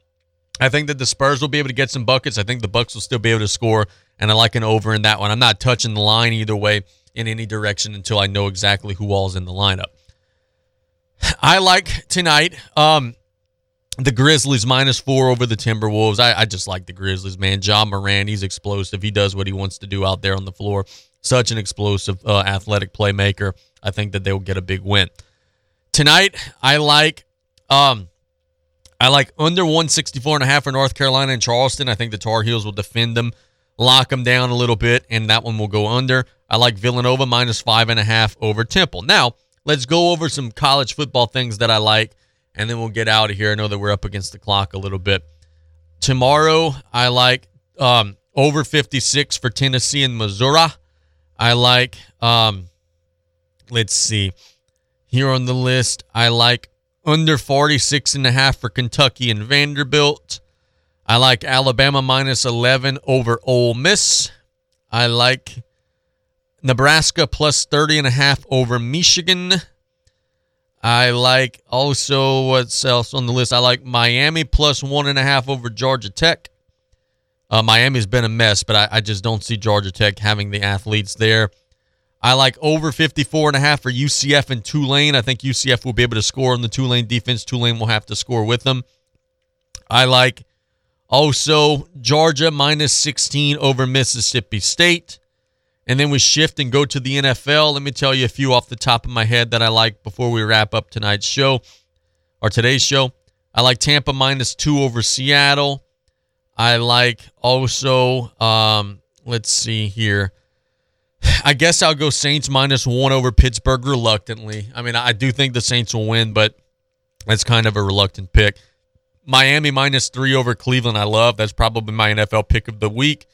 I think that the Spurs will be able to get some buckets. I think the Bucks will still be able to score, and I like an over in that one. I'm not touching the line either way in any direction until I know exactly who all's in the lineup. I like tonight the Grizzlies -4 over the Timberwolves. I just like the Grizzlies, man. Ja Morant, he's explosive. He does what he wants to do out there on the floor. Such an explosive athletic playmaker. I think that they will get a big win. Tonight, I like under 164.5 for North Carolina and Charleston. I think the Tar Heels will defend them, lock them down a little bit, and that one will go under. I like Villanova -5.5 over Temple. Now, let's go over some college football things that I like, and then we'll get out of here. I know that we're up against the clock a little bit. Tomorrow, I like over 56 for Tennessee and Missouri. I like, let's see, here on the list, I like under 46.5 for Kentucky and Vanderbilt. I like Alabama -11 over Ole Miss. I like Nebraska +30.5 over Michigan. I like also, what's else on the list? I like Miami +1.5 over Georgia Tech. Miami's been a mess, but I just don't see Georgia Tech having the athletes there. I like over 54.5 for UCF and Tulane. I think UCF will be able to score on the Tulane defense. Tulane will have to score with them. I like also Georgia -16 over Mississippi State. And then we shift and go to the NFL. Let me tell you a few off the top of my head that I like before we wrap up tonight's show, or today's show. I like Tampa -2 over Seattle. I like also, let's see here. I guess I'll go Saints -1 over Pittsburgh reluctantly. I mean, I do think the Saints will win, but that's kind of a reluctant pick. Miami -3 over Cleveland, I love. That's probably my NFL pick of the week.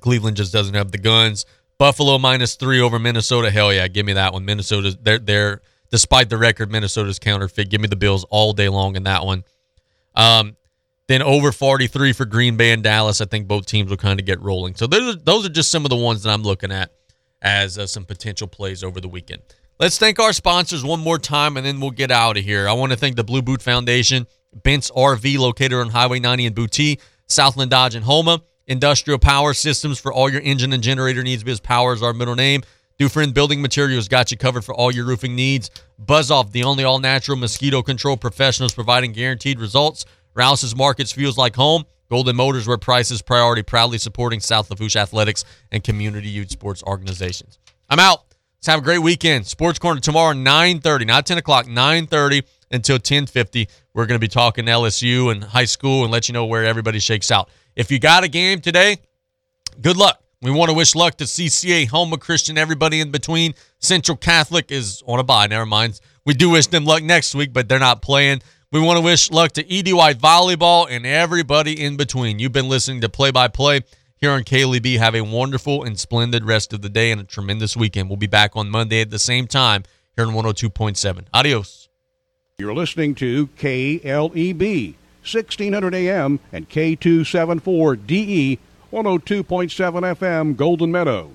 Cleveland just doesn't have the guns. Buffalo -3 over Minnesota. Hell yeah, give me that one. Minnesota's they're despite the record, Minnesota's counterfeit. Give me the Bills all day long in that one. Then over 43 for Green Bay and Dallas. I think both teams will kind of get rolling. So those are just some of the ones that I'm looking at as some potential plays over the weekend. Let's thank our sponsors one more time, and then we'll get out of here. I want to thank the Blue Boot Foundation, Bentz RV located on Highway 90 in Boutique, Southland Dodge in Homa, Industrial Power Systems for all your engine and generator needs. Biz Power is our middle name. Dufresne Building Materials got you covered for all your roofing needs. Buzz Off, the only all-natural mosquito control professionals providing guaranteed results. Rouse's Markets feels like home. Golden Motors, where price is priority, proudly supporting South Lafourche athletics and community youth sports organizations. I'm out. Let's have a great weekend. Sports Corner tomorrow, 9:30, not 10 o'clock, 9:30 until 10:50. We're going to be talking LSU and high school and let you know where everybody shakes out. If you got a game today, good luck. We want to wish luck to CCA, Homa Christian, everybody in between. Central Catholic is on a bye, never mind. We do wish them luck next week, but they're not playing. We want to wish luck to E.D. White Volleyball and everybody in between. You've been listening to Play by Play here on KLEB. Have a wonderful and splendid rest of the day and a tremendous weekend. We'll be back on Monday at the same time here on 102.7. Adios. You're listening to KLEB, 1600 AM and K274DE, 102.7 FM, Golden Meadow.